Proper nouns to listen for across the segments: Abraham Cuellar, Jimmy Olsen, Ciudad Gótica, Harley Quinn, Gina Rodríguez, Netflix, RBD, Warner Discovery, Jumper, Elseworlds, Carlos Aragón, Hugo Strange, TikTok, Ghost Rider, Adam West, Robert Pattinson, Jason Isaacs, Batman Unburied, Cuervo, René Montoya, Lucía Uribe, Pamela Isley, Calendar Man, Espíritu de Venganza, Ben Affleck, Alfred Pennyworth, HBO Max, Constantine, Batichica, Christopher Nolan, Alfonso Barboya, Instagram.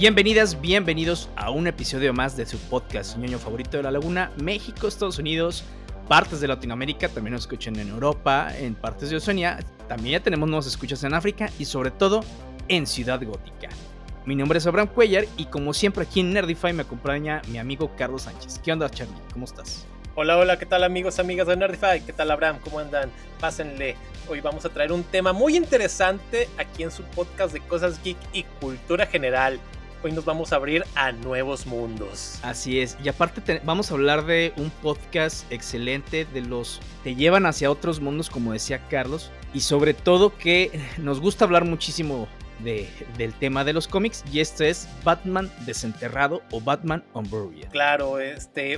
Bienvenidas, bienvenidos a un episodio más de su podcast ñoño favorito de La Laguna, México, Estados Unidos, partes de Latinoamérica, también nos escuchan en Europa, en partes de Oceanía, también ya tenemos nuevos escuchas en África y sobre todo en Ciudad Gótica. Mi nombre es Abraham Cuellar y como siempre aquí en Nerdify me acompaña mi amigo Carlos Sánchez. ¿Qué onda, Charlie? ¿Cómo estás? Hola, hola, ¿qué tal amigos, amigas de Nerdify? ¿Qué tal Abraham? ¿Cómo andan? Pásenle. Hoy vamos a traer un tema muy interesante aquí en su podcast de cosas geek y cultura general. Hoy nos vamos a abrir a nuevos mundos. Así es, y aparte vamos a hablar de un podcast excelente de los que te llevan hacia otros mundos, como decía Carlos, y sobre todo que nos gusta hablar muchísimo del tema de los cómics, y este es Batman Desenterrado o Batman Unburied. Claro,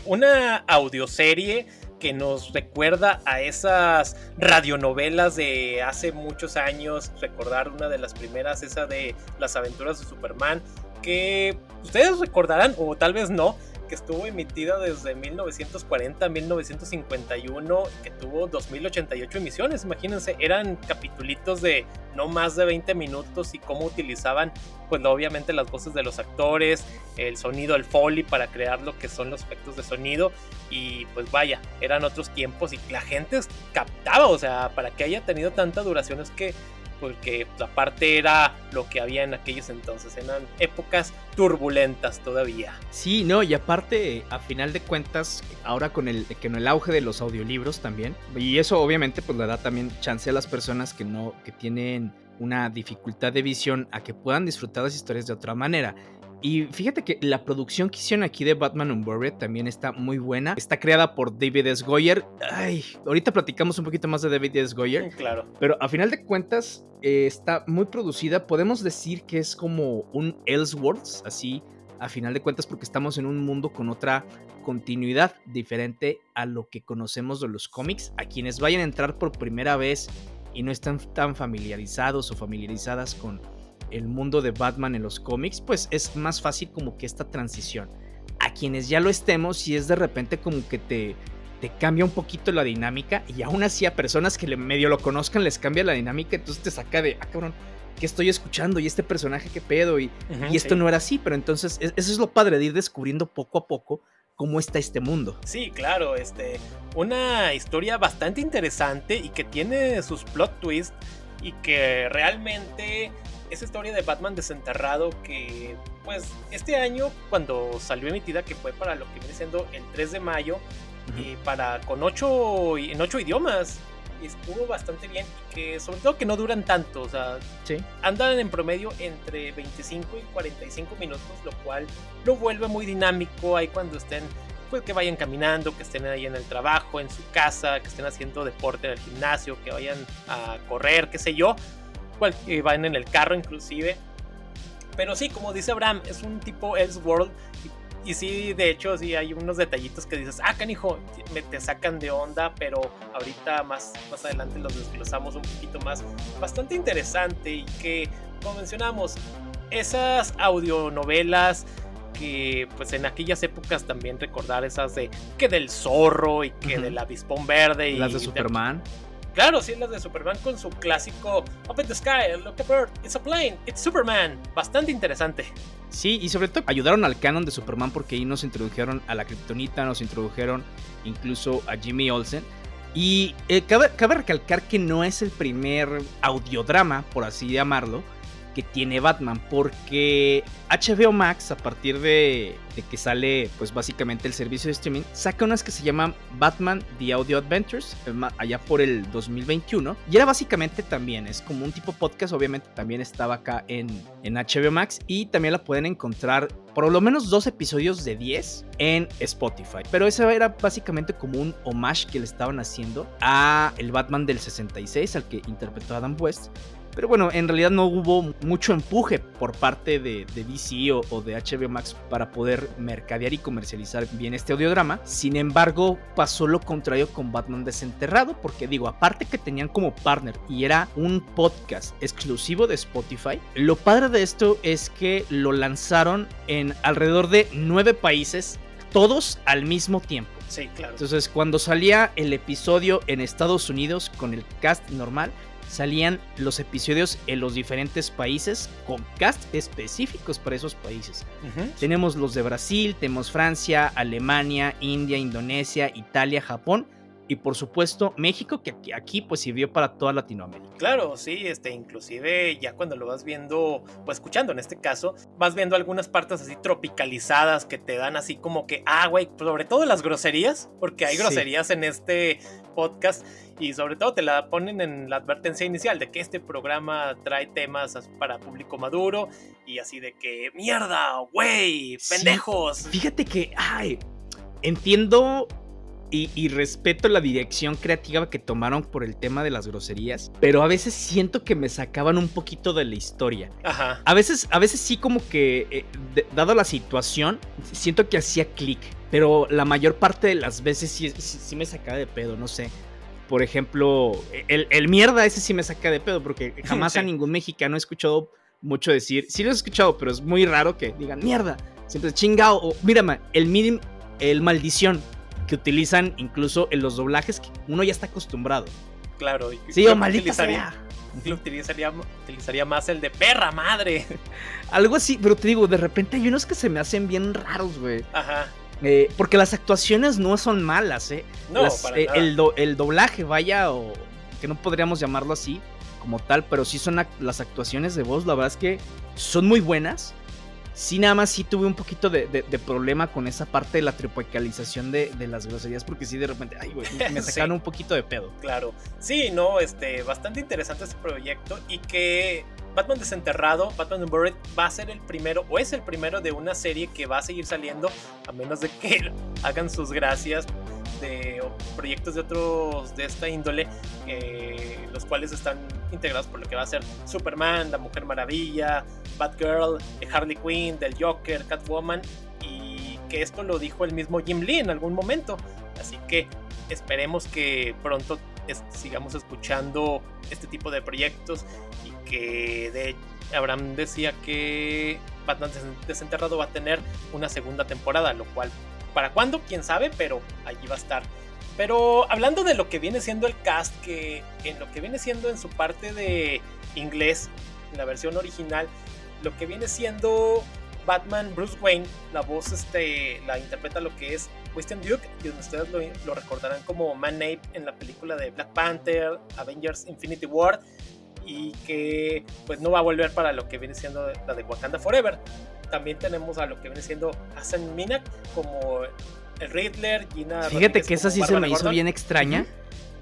una audioserie que nos recuerda a esas radionovelas de hace muchos años. Recordar una de las primeras, esa de Las Aventuras de Superman, que ustedes recordarán o tal vez no, que estuvo emitida desde 1940 a 1951, que tuvo 2088 emisiones. Imagínense, eran capitulitos de no más de 20 minutos y cómo utilizaban, pues obviamente las voces de los actores, el sonido, el foley para crear lo que son los efectos de sonido. Y pues vaya, eran otros tiempos y la gente captaba, o sea, para que haya tenido tanta duración es que porque aparte era lo que había en aquellos entonces, eran épocas turbulentas todavía. Sí, no, y aparte, a final de cuentas, ahora con el auge de los audiolibros también, y eso obviamente pues le da también chance a las personas que tienen una dificultad de visión a que puedan disfrutar las historias de otra manera. Y fíjate que la producción que hicieron aquí de Batman Unburied también está muy buena. Está creada por David S. Goyer. Ay, ahorita platicamos un poquito más de David S. Goyer. Claro. Pero a final de cuentas está muy producida. Podemos decir que es como un Elseworlds, así a final de cuentas, porque estamos en un mundo con otra continuidad diferente a lo que conocemos de los cómics. A quienes vayan a entrar por primera vez y no están tan familiarizados o familiarizadas con el mundo de Batman en los cómics, pues es más fácil como que esta transición. A quienes ya lo estemos, si es de repente como que te cambia un poquito la dinámica, y aún así a personas que medio lo conozcan les cambia la dinámica, entonces te saca de, ah cabrón, ¿qué estoy escuchando? Y este personaje, ¿qué pedo? Y esto sí. No era así, pero entonces eso es lo padre de ir descubriendo poco a poco cómo está este mundo. Sí, claro, una historia bastante interesante y que tiene sus plot twists y que realmente esa historia de Batman Desenterrado que, pues, este año cuando salió emitida, que fue para lo que viene siendo el 3 de mayo, y en 8 idiomas, y estuvo bastante bien, y que sobre todo que no duran tanto, o sea, sí, andan en promedio entre 25 y 45 minutos, lo cual lo vuelve muy dinámico ahí cuando estén, pues, que vayan caminando, que estén ahí en el trabajo, en su casa, que estén haciendo deporte en el gimnasio, que vayan a correr, qué sé yo, que van en el carro inclusive. Pero sí, como dice Abraham, es un tipo Elseworlds, y sí, de hecho, sí hay unos detallitos que dices, ah, canijo, te sacan de onda, pero ahorita más adelante los desglosamos un poquito más. Bastante interesante, y que, como mencionamos, esas audionovelas que pues en aquellas épocas también recordar esas de que del zorro y que del avispón verde y las de Superman. Claro, sí, las de Superman con su clásico Up in the Sky, Look a Bird, It's a Plane, It's Superman. Bastante interesante. Sí, y sobre todo ayudaron al canon de Superman, porque ahí nos introdujeron a la Kryptonita, nos introdujeron incluso a Jimmy Olsen. Y cabe recalcar que no es el primer audiodrama, por así llamarlo, que tiene Batman, porque HBO Max, a partir de que sale pues básicamente el servicio de streaming, saca unas que se llaman Batman The Audio Adventures, allá por el 2021, y era básicamente también, es como un tipo podcast, obviamente también estaba acá en HBO Max, y también la pueden encontrar por lo menos 2 episodios de 10 en Spotify, pero esa era básicamente como un homage que le estaban haciendo a el Batman del 66, al que interpretó Adam West. Pero bueno, en realidad no hubo mucho empuje por parte de DC o de HBO Max para poder mercadear y comercializar bien este audiodrama. Sin embargo, pasó lo contrario con Batman Desenterrado, porque digo, aparte que tenían como partner y era un podcast exclusivo de Spotify, lo padre de esto es que lo lanzaron en alrededor de 9 países, todos al mismo tiempo. Sí, claro. Entonces, cuando salía el episodio en Estados Unidos con el cast normal, salían los episodios en los diferentes países con cast específicos para esos países. Tenemos los de Brasil, tenemos Francia, Alemania, India, Indonesia, Italia, Japón y por supuesto México, que aquí pues sirvió para toda Latinoamérica. Claro, sí, inclusive ya cuando lo vas viendo, pues escuchando en este caso, vas viendo algunas partes así tropicalizadas que te dan así como que, ah, güey, sobre todo las groserías, porque hay groserías en este podcast y sobre todo te la ponen en la advertencia inicial de que este programa trae temas para público maduro y así de que, mierda, güey, pendejos. Sí, fíjate que, ay, entiendo... Y respeto la dirección creativa que tomaron por el tema de las groserías, pero a veces siento que me sacaban un poquito de la historia. Ajá. A veces sí como que, dado la situación, siento que hacía clic, pero la mayor parte de las veces sí me sacaba de pedo, no sé. Por ejemplo, el mierda ese sí me saca de pedo, porque jamás a ningún mexicano he escuchado mucho decir, sí lo he escuchado, pero es muy raro que digan mierda, siempre chingao, o mírame, el maldición. Que utilizan incluso en los doblajes que uno ya está acostumbrado. Claro. Sí, o maldita sea. Utilizaría más el de perra madre. Algo así, pero te digo, de repente hay unos que se me hacen bien raros, güey. Ajá. Porque las actuaciones no son malas, ¿eh? No, para nada. El doblaje, vaya, o que no podríamos llamarlo así como tal, pero sí son las actuaciones de voz, la verdad es que son muy buenas. Sí, nada más sí tuve un poquito de problema con esa parte de la tropicalización de las groserías, porque sí de repente, ay güey, me sacaron un poquito de pedo. Claro, sí, no, bastante interesante este proyecto y que Batman Desenterrado, Batman Unburied va a ser el primero, o es el primero de una serie que va a seguir saliendo, a menos de que hagan sus gracias de proyectos de otros de esta índole, los cuales están integrados por lo que va a ser Superman, La Mujer Maravilla, Batgirl, Harley Quinn, del Joker, Catwoman, y que esto lo dijo el mismo Jim Lee en algún momento, así que esperemos que pronto sigamos escuchando este tipo de proyectos y que Abraham decía que Batman Desenterrado va a tener una segunda temporada, lo cual para cuándo, quién sabe, pero allí va a estar. Pero hablando de lo que viene siendo el cast, que en lo que viene siendo en su parte de inglés, en la versión original, lo que viene siendo Batman, Bruce Wayne, la voz la interpreta lo que es Winston Duke, quien ustedes lo recordarán como Man-Ape en la película de Black Panther, Avengers Infinity War, y que pues no va a volver para lo que viene siendo la de Wakanda Forever. También tenemos a lo que viene siendo Hasan Minhaj como el Riddler, Gina. Fíjate que esa sí se me hizo bien extraña,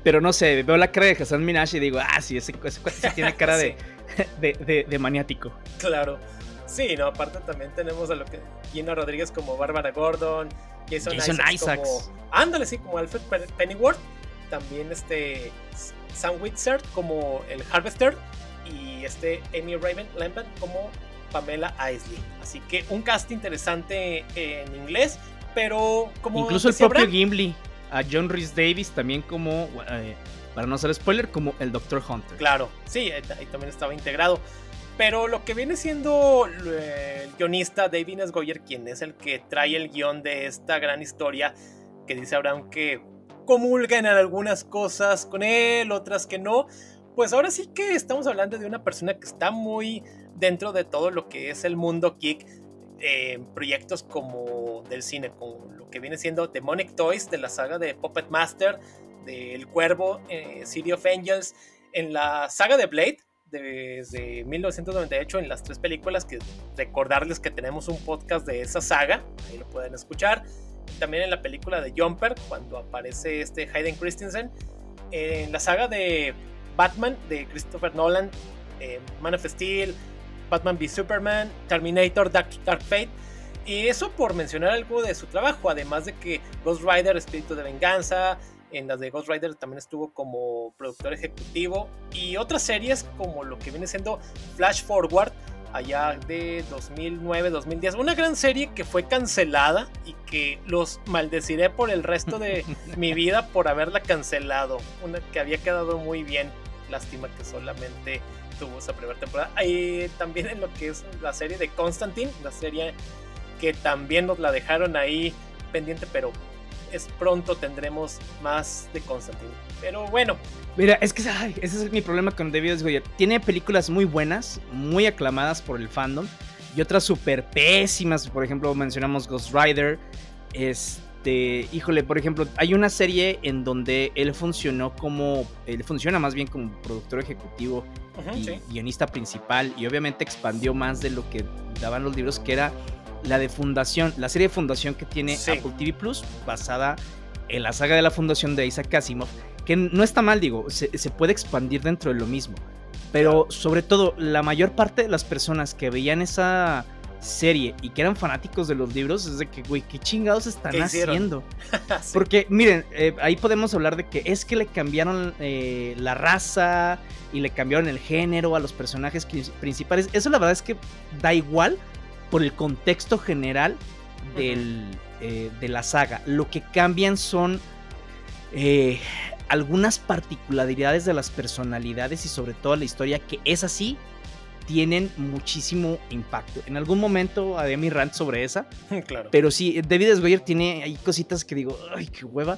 pero no sé, veo la cara de Hasan Minhaj y digo, ah, sí, ese cuate sí tiene cara de maniático. Claro, sí, no, aparte también tenemos a lo que Gina Rodríguez como Bárbara Gordon, Jason Isaacs. Ándale, sí, como Alfred Pennyworth, también Sam Witwer como el Harvester y Amy Raven Lambert como Pamela Isley. Así que un cast interesante en inglés, pero como incluso el propio Gimli, a John Rhys Davies también como, para no hacer spoiler, como el Dr. Hunter. Claro, sí, ahí también estaba integrado. Pero lo que viene siendo el guionista David S. Goyer, quien es el que trae el guión de esta gran historia, que dice Abraham que comulgan en algunas cosas con él, otras que no. Pues ahora sí que estamos hablando de una persona que está muy dentro de todo lo que es el mundo geek, proyectos como del cine, como lo que viene siendo Demonic Toys de la saga de Puppet Master, de El Cuervo, City of Angels, en la saga de Blade desde 1998 en las 3 películas, que recordarles que tenemos un podcast de esa saga, ahí lo pueden escuchar, también en la película de Jumper cuando aparece Hayden Christensen, en la saga de Batman de Christopher Nolan, Man of Steel, Batman v Superman, Terminator, Dark Fate, y eso por mencionar algo de su trabajo, además de que Ghost Rider, Espíritu de Venganza, en las de Ghost Rider también estuvo como productor ejecutivo, y otras series como lo que viene siendo Flash Forward, allá de 2009-2010, una gran serie que fue cancelada y que los maldeciré por el resto de mi vida por haberla cancelado, una que había quedado muy bien, lástima que solamente tuvo esa primera temporada. Ahí también en lo que es la serie de Constantine, la serie que también nos la dejaron ahí pendiente, pero es pronto tendremos más de Constantine. Pero bueno. Mira, es que ese es mi problema con David S. Goyer. Tiene películas muy buenas, muy aclamadas por el fandom, y otras súper pésimas. Por ejemplo, mencionamos Ghost Rider. Híjole, por ejemplo, hay una serie en donde él funciona más bien como productor ejecutivo, uh-huh, y sí, guionista principal, y obviamente expandió más de lo que daban los libros, que era la de Fundación, la serie de Fundación que tiene, sí, Apple TV Plus, basada en la saga de la Fundación de Isaac Asimov, que no está mal, digo, se puede expandir dentro de lo mismo, pero sobre todo la mayor parte de las personas que veían esa serie y que eran fanáticos de los libros es de que, güey, ¿qué chingados están haciendo? Sí. Porque, miren, ahí podemos hablar de que es que le cambiaron la raza y le cambiaron el género a los personajes principales. Eso la verdad es que da igual por el contexto general de la saga. Lo que cambian son algunas particularidades de las personalidades y sobre todo la historia, que es así, tienen muchísimo impacto. En algún momento haré mi rant sobre esa. Claro. Pero sí, David S. Goyer tiene ahí cositas que digo, ay, qué hueva.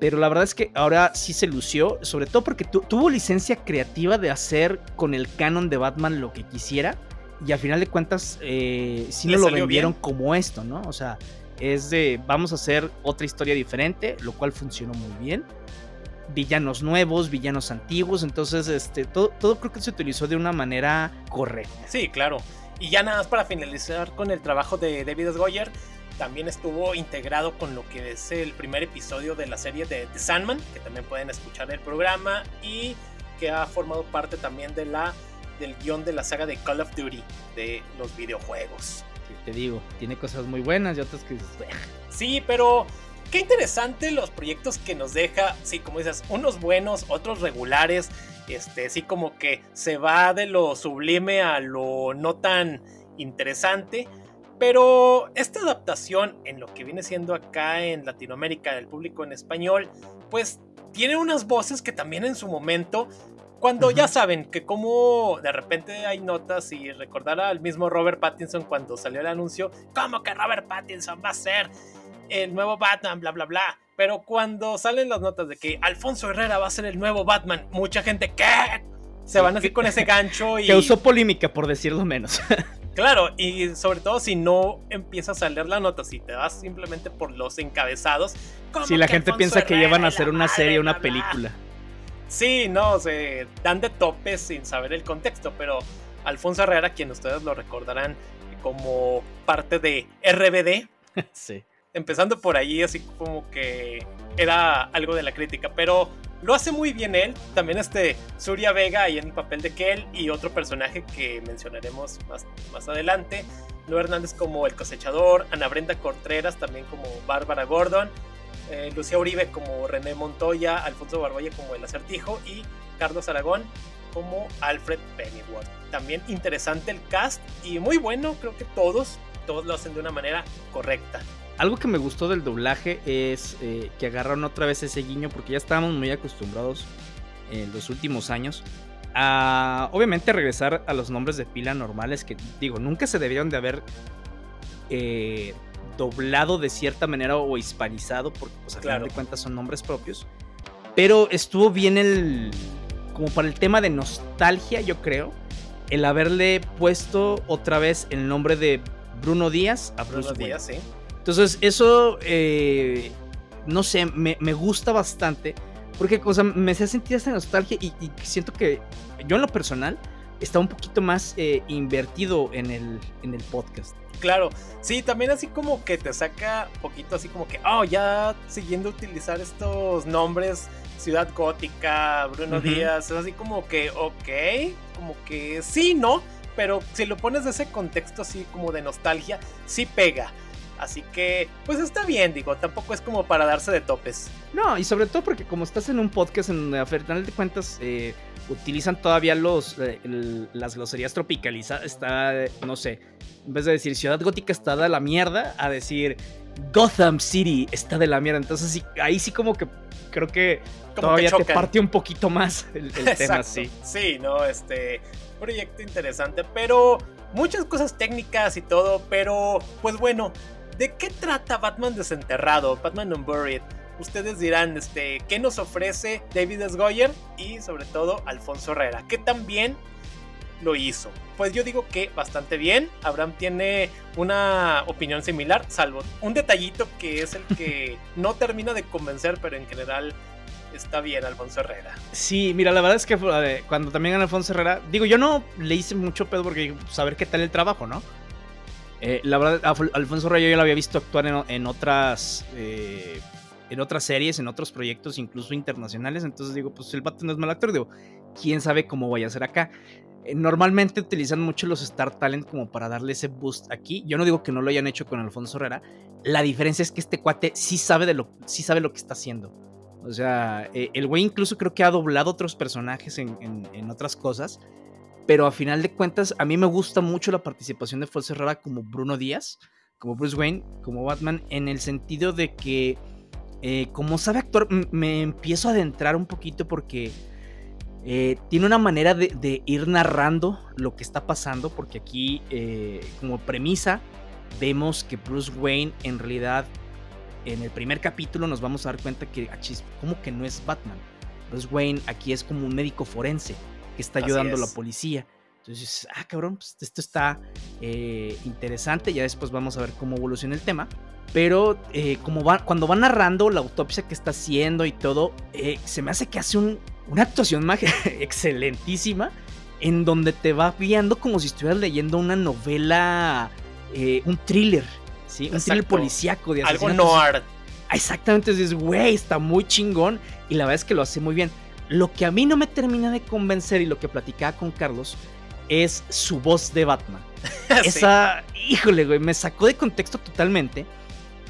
Pero la verdad es que ahora sí se lució, sobre todo porque tuvo licencia creativa de hacer con el canon de Batman lo que quisiera. Y al final de cuentas, sí no lo vendieron bien como esto, ¿no? O sea, es de vamos a hacer otra historia diferente, lo cual funcionó muy bien. Villanos nuevos, villanos antiguos, entonces todo creo que se utilizó de una manera correcta. Sí, claro. Y ya nada más para finalizar con el trabajo de David S. Goyer, también estuvo integrado con lo que es el primer episodio de la serie de The Sandman, que también pueden escuchar el programa, y que ha formado parte también de del guión de la saga de Call of Duty de los videojuegos. Sí, te digo, tiene cosas muy buenas y otras que dices, sí, pero qué interesante los proyectos que nos deja. Sí, como dices, unos buenos, otros regulares. Sí, como que se va de lo sublime a lo no tan interesante. Pero esta adaptación en lo que viene siendo acá en Latinoamérica, del público en español, pues tiene unas voces que también en su momento, cuando ya saben que como de repente hay notas, y recordar al mismo Robert Pattinson cuando salió el anuncio, ¿cómo que Robert Pattinson va a ser el nuevo Batman, bla bla bla? Pero cuando salen las notas de que Alfonso Herrera va a ser el nuevo Batman, mucha gente ¿qué? Se van así con ese gancho y causó polémica, por decirlo menos. Claro, y sobre todo si no empiezas a leer las notas, si te vas simplemente por los encabezados, si la gente Alfonso piensa Herrera, que ya van a hacer una serie, una película. Sí, no, se dan de topes sin saber el contexto. Pero Alfonso Herrera, quien ustedes lo recordarán como parte de RBD, sí, empezando por ahí, así como que era algo de la crítica, pero lo hace muy bien él. También Zuria Vega ahí en el papel de Kel, y otro personaje que mencionaremos más adelante, Lua Hernández como El Cosechador, Ana Brenda Contreras también como Bárbara Gordon, Lucía Uribe como René Montoya, Alfonso Barboya como El Acertijo y Carlos Aragón como Alfred Pennyworth. También interesante el cast y muy bueno, creo que todos lo hacen de una manera correcta. Algo que me gustó del doblaje es que agarraron otra vez ese guiño, porque ya estábamos muy acostumbrados en los últimos años a, obviamente, regresar a los nombres de pila normales, que digo, nunca se debieron de haber doblado de cierta manera o hispanizado, porque pues, a final de cuentas son nombres propios. Pero estuvo bien como para el tema de nostalgia, yo creo, el haberle puesto otra vez el nombre de Bruno Díaz a Bruce Wayne. Díaz, sí. Entonces eso, no sé, me gusta bastante, porque o sea, me hace sentir esta nostalgia y siento que yo en lo personal está un poquito más invertido en el podcast. Claro, sí, también así como que te saca poquito así como que, ya siguiendo utilizar estos nombres, Ciudad Gótica, Bruno Díaz, es así como que, ok, como que sí, ¿no? Pero si lo pones de ese contexto así como de nostalgia, sí pega. Así que, pues está bien, digo, tampoco es como para darse de topes. No, y sobre todo porque como estás en un podcast en donde a final de cuentas utilizan todavía las groserías tropicalizadas, está, no sé, en vez de decir Ciudad Gótica está de la mierda, a decir Gotham City está de la mierda. Entonces sí, ahí sí como que creo que como todavía que te parte un poquito más el tema. Sí, sí, no, proyecto interesante, pero muchas cosas técnicas y todo, pero pues bueno, ¿De qué trata Batman Desenterrado, Batman Unburied? Ustedes dirán, ¿qué nos ofrece David S. Goyer y sobre todo Alfonso Herrera, que también lo hizo? Pues yo digo que bastante bien. Abraham tiene una opinión similar, salvo un detallito que es el que no termina de convencer, pero en general está bien Alfonso Herrera. Sí, mira, la verdad es que cuando también ganó Alfonso Herrera, digo, yo no le hice mucho pedo porque saber qué tal el trabajo, ¿no? La verdad, Alfonso Herrera yo lo había visto actuar en otras series, en otros proyectos, incluso internacionales. Entonces digo, pues el vato no es mal actor. Digo, quién sabe cómo vaya a ser acá. Normalmente utilizan mucho los Star Talent como para darle ese boost aquí. Yo no digo que no lo hayan hecho con Alfonso Herrera. La diferencia es que este cuate sí sabe lo que está haciendo. O sea, el güey incluso creo que ha doblado otros personajes en otras cosas. Pero a final de cuentas, a mí me gusta mucho la participación de Alfonso Herrera como Bruno Díaz, como Bruce Wayne, como Batman, en el sentido de que como sabe actuar, me empiezo a adentrar un poquito porque tiene una manera de ir narrando lo que está pasando, porque aquí como premisa vemos que Bruce Wayne en realidad en el primer capítulo nos vamos a dar cuenta que como que no es Batman. Bruce Wayne aquí es como un médico forense que está ayudando a la policía. Entonces, cabrón, pues esto está interesante. Ya después vamos a ver cómo evoluciona el tema. Pero cuando va narrando la autopsia que está haciendo y todo, se me hace que hace una actuación excelentísima, en donde te va guiando como si estuvieras leyendo una novela, un thriller, ¿sí? Un thriller policíaco de asesinatos. Algo noir. Exactamente, entonces, güey, está muy chingón. Y la verdad es que lo hace muy bien. Lo que a mí no me termina de convencer, y lo que platicaba con Carlos, es su voz de Batman. Sí. Esa, híjole, güey, me sacó de contexto totalmente.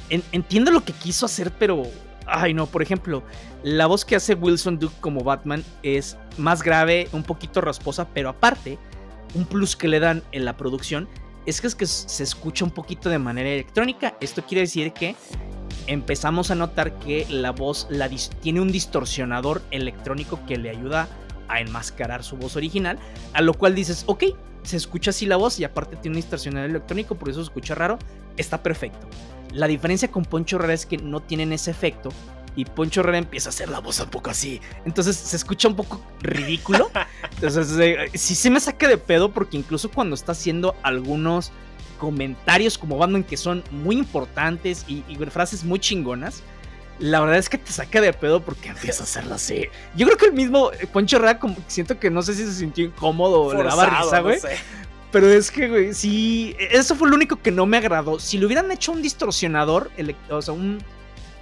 Entiendo lo que quiso hacer, pero ay, no, por ejemplo, la voz que hace Winston Duke como Batman es más grave, un poquito rasposa, pero aparte, un plus que le dan en la producción es que se escucha un poquito de manera electrónica. Esto quiere decir que empezamos a notar que la voz tiene un distorsionador electrónico que le ayuda a enmascarar su voz original, a lo cual dices, ok, se escucha así la voz y aparte tiene un distorsionador electrónico, por eso se escucha raro, está perfecto. La diferencia con Poncho Herrera es que no tienen ese efecto y Poncho Herrera empieza a hacer la voz un poco así, entonces se escucha un poco ridículo. Entonces sí se me saca de pedo, porque incluso cuando está haciendo algunos comentarios como Batman que son muy importantes y frases muy chingonas, la verdad es que te saca de pedo porque empieza a hacerlo así. Yo creo que el mismo Poncho Herrera, como siento que no sé si se sintió incómodo, forzado, le daba risa, güey. No sé. Pero es que, güey, sí, eso fue lo único que no me agradó. Si le hubieran hecho un distorsionador, o sea, un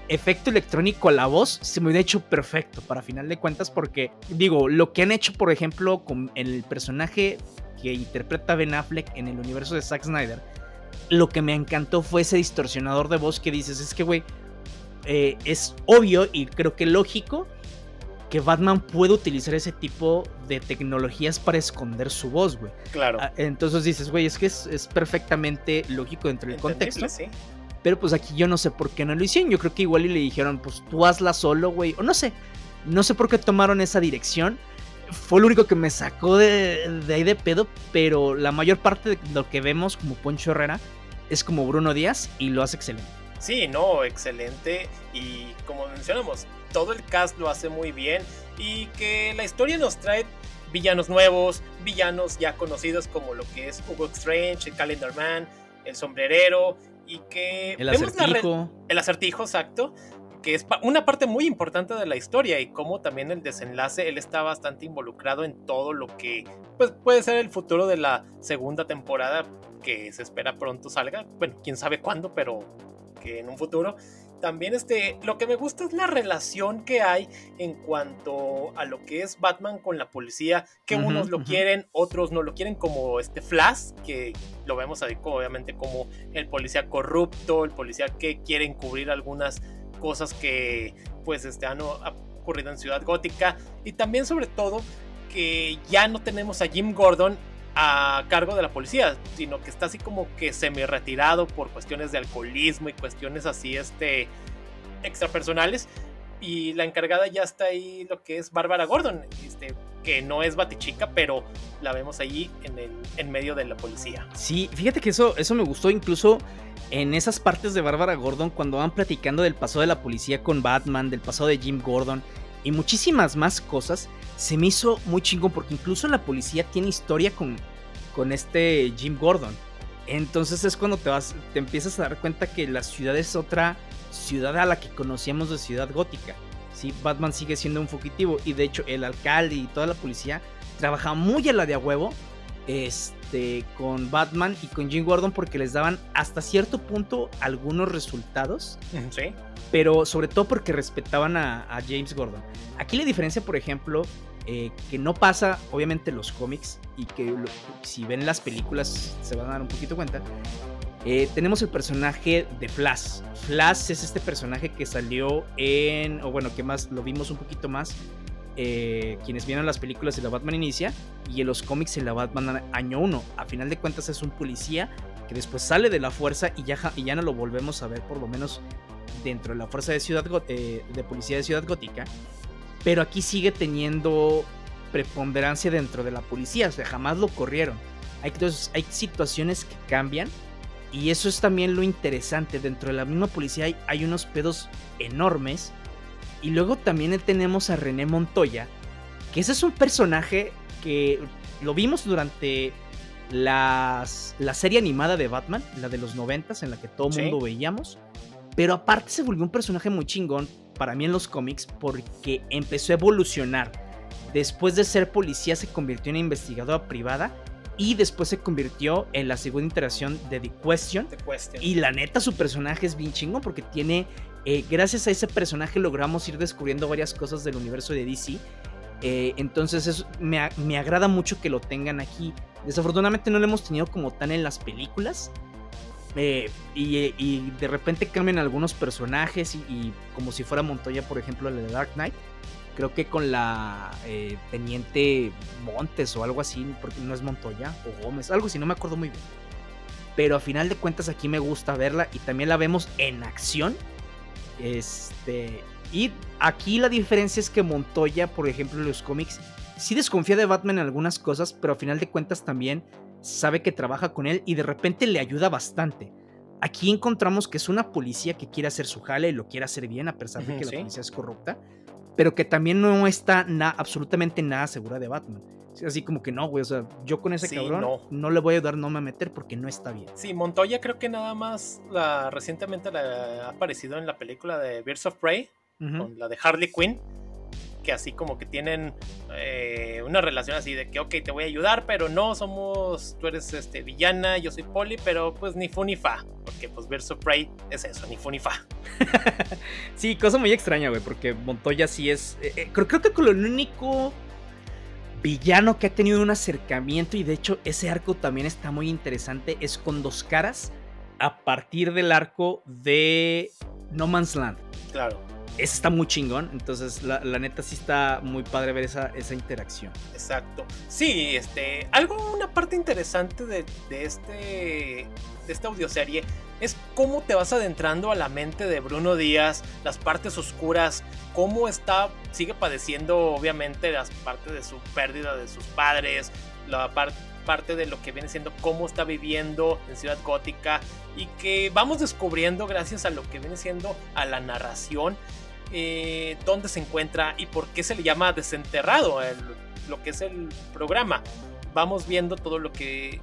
efecto electrónico a la voz, se me hubiera hecho perfecto para final de cuentas, porque, digo, lo que han hecho, por ejemplo, con el personaje que interpreta Ben Affleck en el universo de Zack Snyder, lo que me encantó fue ese distorsionador de voz que dices, es que, güey, es obvio y creo que lógico que Batman puede utilizar ese tipo de tecnologías para esconder su voz, güey. Claro. Entonces dices, güey, es que es perfectamente lógico dentro del contexto. Sí. Pero pues aquí yo no sé por qué no lo hicieron. Yo creo que igual y le dijeron, pues tú hazla solo, güey. O no sé. No sé por qué tomaron esa dirección. Fue lo único que me sacó de ahí de pedo. Pero la mayor parte de lo que vemos como Poncho Herrera es como Bruno Díaz y lo hace excelente. Sí, no, excelente, y como mencionamos, todo el cast lo hace muy bien, y que la historia nos trae villanos nuevos, villanos ya conocidos como lo que es Hugo Strange, el Calendar Man, el Sombrerero, y que el Acertijo. El Acertijo, exacto, que es una parte muy importante de la historia, y como también el desenlace, él está bastante involucrado en todo lo que pues, puede ser el futuro de la segunda temporada, que se espera pronto salga, bueno, quién sabe cuándo, pero que en un futuro. También lo que me gusta es la relación que hay en cuanto a lo que es Batman con la policía, que unos lo quieren, otros no lo quieren, como Flash, que lo vemos ahí obviamente como el policía corrupto, el policía que quiere encubrir algunas cosas que pues han ocurrido en Ciudad Gótica, y también sobre todo que ya no tenemos a Jim Gordon a cargo de la policía, sino que está así como que semi-retirado por cuestiones de alcoholismo y cuestiones así extrapersonales, y la encargada ya está ahí, lo que es Bárbara Gordon, que no es Batichica, pero la vemos allí en medio de la policía. Sí, fíjate que eso me gustó, incluso en esas partes de Bárbara Gordon, cuando van platicando del pasado de la policía con Batman, del pasado de Jim Gordon y muchísimas más cosas, se me hizo muy chingón, porque incluso la policía tiene historia con este Jim Gordon. Entonces es cuando te empiezas a dar cuenta que la ciudad es otra ciudad a la que conocíamos de Ciudad Gótica. Sí, Batman sigue siendo un fugitivo, y de hecho el alcalde y toda la policía trabaja muy a la de a huevo con Batman y con Jim Gordon, porque les daban hasta cierto punto algunos resultados, ¿sí? Pero sobre todo porque respetaban a James Gordon. Aquí la diferencia, por ejemplo, que no pasa obviamente en los cómics, y que si ven las películas se van a dar un poquito cuenta. Tenemos el personaje de Flash. Flash es este personaje que salió en... o bueno, que más lo vimos un poquito más. Quienes vieron las películas de La Batman Inicia y en los cómics de La Batman Año 1. A final de cuentas es un policía que después sale de la fuerza y ya no lo volvemos a ver, por lo menos dentro de la fuerza de de policía de Ciudad Gótica. Pero aquí sigue teniendo preponderancia dentro de la policía. O sea, jamás lo corrieron. Entonces, hay situaciones que cambian. Y eso es también lo interesante, dentro de la misma policía hay unos pedos enormes. Y luego también tenemos a René Montoya, que ese es un personaje que lo vimos durante la serie animada de Batman, la de los 90s, en la que todo mundo veíamos. Pero aparte se volvió un personaje muy chingón para mí en los cómics, porque empezó a evolucionar. Después de ser policía se convirtió en investigadora privada. Y después se convirtió en la segunda iteración de The Question. Y la neta, su personaje es bien chingón, porque tiene... gracias a ese personaje logramos ir descubriendo varias cosas del universo de DC. Entonces me agrada mucho que lo tengan aquí. Desafortunadamente no lo hemos tenido como tan en las películas. Y de repente cambian algunos personajes. Y como si fuera Montoya, por ejemplo, la de Dark Knight. Creo que con la Teniente Montes o algo así, porque no es Montoya o Gómez, algo así, no me acuerdo muy bien. Pero a final de cuentas aquí me gusta verla, y también la vemos en acción. Y aquí la diferencia es que Montoya, por ejemplo, en los cómics, sí desconfía de Batman en algunas cosas, pero a final de cuentas también sabe que trabaja con él y de repente le ayuda bastante. Aquí encontramos que es una policía que quiere hacer su jale y lo quiere hacer bien, a pesar de que la policía es corrupta. Pero que también no está absolutamente nada segura de Batman. Así como que no, güey, o sea, yo con ese cabrón no le voy a ayudar, no me voy a meter porque no está bien. Sí, Montoya creo que nada más recientemente ha aparecido en la película de Birds of Prey, con la de Harley Quinn, que así como que tienen una relación así de que ok, te voy a ayudar, pero no, tú eres villana, yo soy poli, pero pues ni fu ni fa, porque pues Birds of Prey es eso, ni fu ni fa. Sí, cosa muy extraña, güey, porque Montoya sí es... creo que con el único villano que ha tenido un acercamiento, y de hecho ese arco también está muy interesante, es con Dos Caras, a partir del arco de No Man's Land. Claro. Ese está muy chingón, entonces la neta sí está muy padre ver esa interacción. Exacto. Sí, una parte interesante de esta audioserie es cómo te vas adentrando a la mente de Bruno Díaz, las partes oscuras, cómo sigue padeciendo obviamente las partes de su pérdida de sus padres, la parte de lo que viene siendo cómo está viviendo en Ciudad Gótica, y que vamos descubriendo gracias a lo que viene siendo a la narración, dónde se encuentra y por qué se le llama Desenterrado, lo que es el programa. Vamos viendo todo lo que...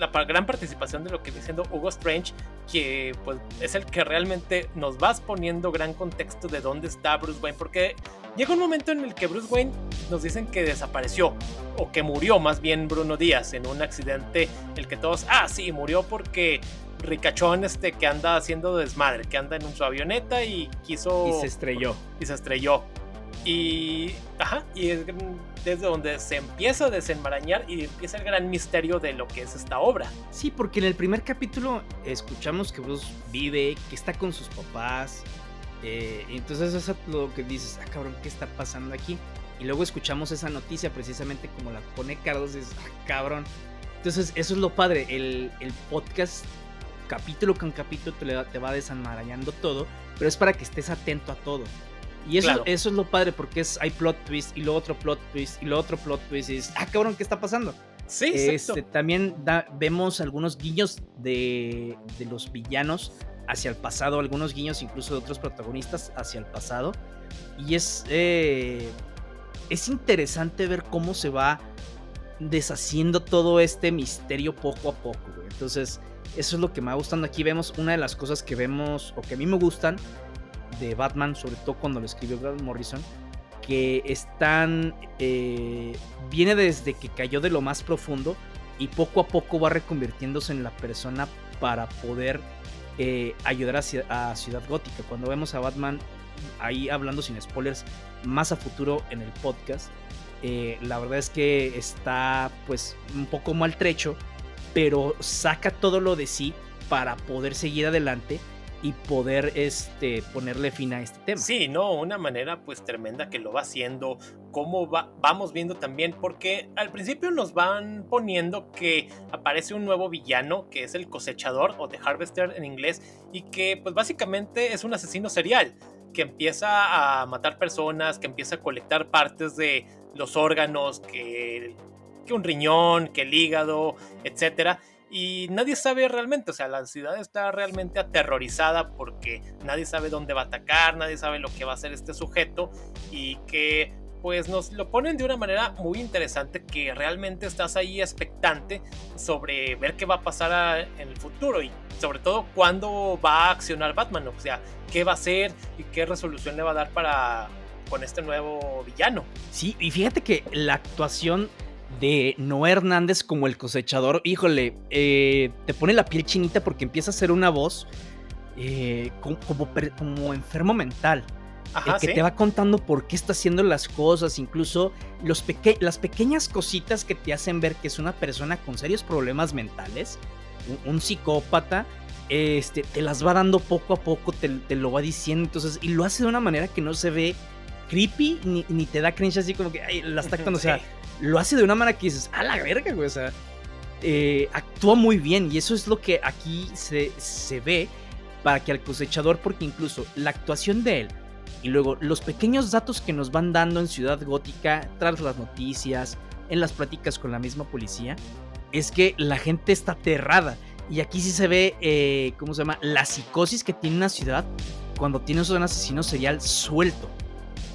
la gran participación de lo que viene siendo Hugo Strange, que pues es el que realmente nos vas poniendo gran contexto de dónde está Bruce Wayne, porque llega un momento en el que Bruce Wayne nos dicen que desapareció, o que murió más bien Bruno Díaz en un accidente, el que todos, murió porque ricachón que anda haciendo desmadre, que anda en su avioneta y quiso... Y se estrelló. Y es desde donde se empieza a desenmarañar y empieza el gran misterio de lo que es esta obra. Sí, porque en el primer capítulo escuchamos que Bruce vive, que está con sus papás, entonces eso es lo que dices, cabrón, ¿qué está pasando aquí? Y luego escuchamos esa noticia precisamente como la pone Carlos, y dices, cabrón. Entonces eso es lo padre, el podcast capítulo con capítulo te va desenmarañando todo, pero es para que estés atento a todo. Y eso, claro, eso es lo padre, porque es, hay plot twist y luego otro plot twist y luego otro plot twist y dices, ah, cabrón, ¿qué está pasando? Sí, exacto. También vemos algunos guiños de los villanos hacia el pasado, algunos guiños incluso de otros protagonistas hacia el pasado, y es interesante ver cómo se va deshaciendo todo este misterio poco a poco, güey. Entonces eso es lo que me va gustando. Aquí vemos una de las cosas que vemos, o que a mí me gustan de Batman, sobre todo cuando lo escribió Grant Morrison, que están viene desde que cayó de lo más profundo y poco a poco va reconvirtiéndose en la persona para poder ayudar a Ciudad Gótica. Cuando vemos a Batman ahí hablando sin spoilers más a futuro en el podcast, la verdad es que está pues un poco maltrecho, pero saca todo lo de sí para poder seguir adelante y poder ponerle fin a este tema. Sí, no, una manera pues tremenda que lo va haciendo. Cómo vamos viendo también, porque al principio nos van poniendo que aparece un nuevo villano, que es el cosechador, o The Harvester en inglés, y que pues básicamente es un asesino serial que empieza a matar personas, que empieza a colectar partes de los órganos, que un riñón, que el hígado, etcétera. Y nadie sabe realmente, o sea, la ciudad está realmente aterrorizada porque nadie sabe dónde va a atacar, nadie sabe lo que va a hacer este sujeto, y que pues nos lo ponen de una manera muy interesante, que realmente estás ahí expectante sobre ver qué va a pasar en el futuro, y sobre todo cuándo va a accionar Batman, o sea, qué va a hacer y qué resolución le va a dar con este nuevo villano. Sí, y fíjate que la actuación de Noé Hernández como el cosechador, híjole, te pone la piel chinita, porque empieza a hacer una voz como enfermo mental. Ajá, que ¿sí? Te va contando por qué está haciendo las cosas, incluso las pequeñas cositas que te hacen ver que es una persona con serios problemas mentales, un psicópata, te las va dando poco a poco, te lo va diciendo, entonces, y lo hace de una manera que no se ve creepy, ni te da cringe así como que ay, la está actuando, sí. O sea, lo hace de una manera que dices, a la verga, güey, o sea, actúa muy bien, y eso es lo que aquí se ve para que al cosechador, porque incluso la actuación de él, y luego los pequeños datos que nos van dando en Ciudad Gótica, tras las noticias, en las pláticas con la misma policía, es que la gente está aterrada, y aquí sí se ve, ¿cómo se llama?, la psicosis que tiene una ciudad cuando tienes un asesino serial suelto.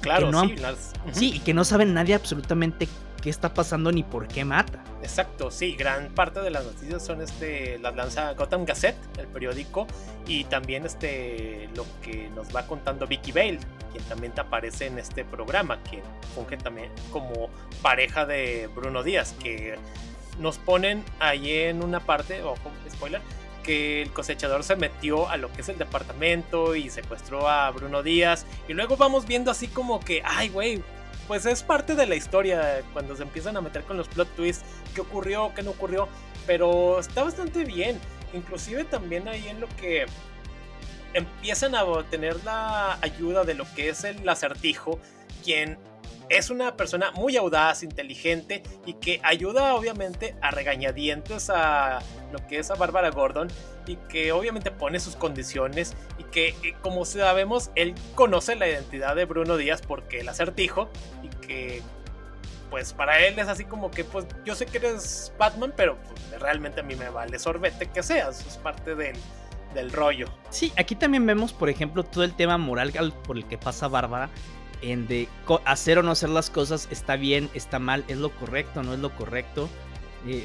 Claro, no, sí. Sí, y que no saben nadie absolutamente qué está pasando ni por qué mata. Exacto, sí, gran parte de las noticias son las lanza Gotham Gazette, el periódico, y también lo que nos va contando Vicky Vale, quien también te aparece en este programa, que funge también como pareja de Bruno Díaz, que nos ponen ahí en una parte, ojo, spoiler, que el cosechador se metió a lo que es el departamento y secuestró a Bruno Díaz, y luego vamos viendo así como que, ay, güey, pues es parte de la historia cuando se empiezan a meter con los plot twists, qué ocurrió, qué no ocurrió, pero está bastante bien, inclusive también ahí en lo que empiezan a tener la ayuda de lo que es el Acertijo, quien es una persona muy audaz, inteligente, y que ayuda obviamente a regañadientes a lo que es a Bárbara Gordon, y que obviamente pone sus condiciones, y que como sabemos él conoce la identidad de Bruno Díaz porque el Acertijo, y que pues para él es así como que pues yo sé que eres Batman, pero pues, realmente a mí me vale sorbete que seas, es parte del rollo. Sí, aquí también vemos por ejemplo todo el tema moral por el que pasa Bárbara, en de hacer o no hacer las cosas, está bien, está mal, es lo correcto, no es lo correcto,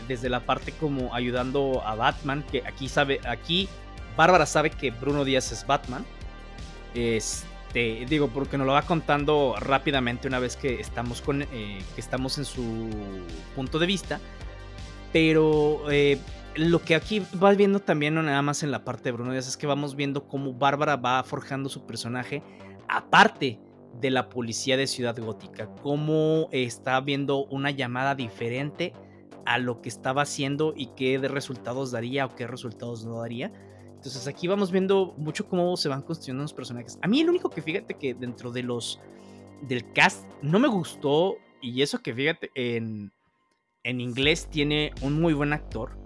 desde la parte como ayudando a Batman, que aquí Bárbara sabe que Bruno Díaz es Batman, digo, porque nos lo va contando rápidamente una vez que estamos en su punto de vista, pero lo que aquí vas viendo también, no nada más en la parte de Bruno Díaz, es que vamos viendo cómo Bárbara va forjando su personaje, aparte de la policía de Ciudad Gótica, cómo está viendo una llamada diferente a lo que estaba haciendo y qué resultados daría o qué resultados no daría. Entonces aquí vamos viendo mucho cómo se van construyendo los personajes. A mí el único que fíjate que dentro de del cast no me gustó, y eso que fíjate en inglés tiene un muy buen actor,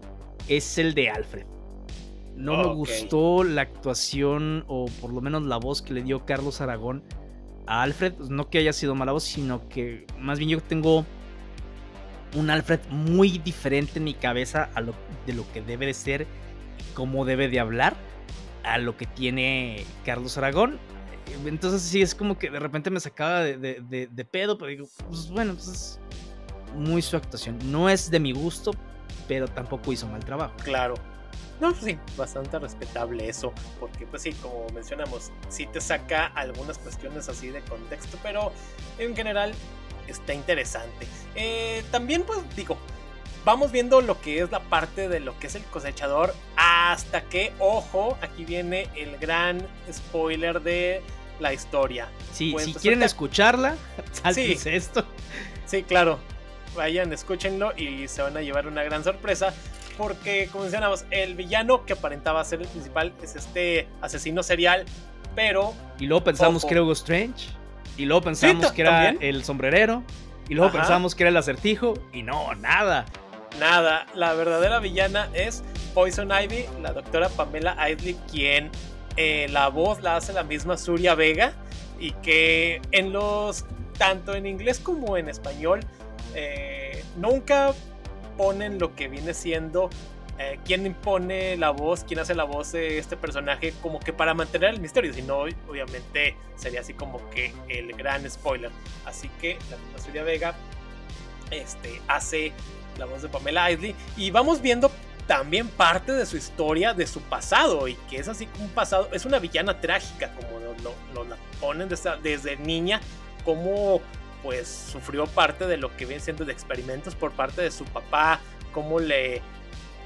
es el de Alfred. No me gustó la actuación, o por lo menos la voz que le dio Carlos Aragón a Alfred, no que haya sido mala voz, sino que más bien yo tengo un Alfred muy diferente en mi cabeza a de lo que debe de ser, cómo debe de hablar, a lo que tiene Carlos Aragón. Entonces sí, es como que de repente me sacaba de pedo, pero digo, pues bueno, pues es muy su actuación. No es de mi gusto, pero tampoco hizo mal trabajo. Claro. No, sí, bastante respetable eso, porque pues sí, como mencionamos, sí te saca algunas cuestiones así de contexto, pero en general está interesante. También pues digo, vamos viendo lo que es la parte de lo que es el cosechador, hasta que, ojo, aquí viene el gran spoiler de la historia. Sí, pues, si quieren escucharla, sáltense sí, esto. Sí, claro, vayan, escúchenlo y se van a llevar una gran sorpresa. Porque, como mencionamos, el villano que aparentaba ser el principal es este asesino serial, pero... Y luego pensamos que era Hugo Strange, y luego pensamos que era el sombrerero, y luego pensamos que era el acertijo, y no, nada. Nada, la verdadera villana es Poison Ivy, la doctora Pamela Isley, quien la voz la hace la misma Zuria Vega, y que en los... tanto en inglés como en español, nunca... ponen lo que viene siendo quién impone la voz, quién hace la voz de este personaje, como que para mantener el misterio, si no, obviamente sería así como que el gran spoiler. Así que la misma Zuria Vega hace la voz de Pamela Isley, y vamos viendo también parte de su historia, de su pasado, y que es así como un pasado, es una villana trágica, como nos la ponen desde niña, como... pues sufrió parte de lo que viene siendo de experimentos por parte de su papá, cómo le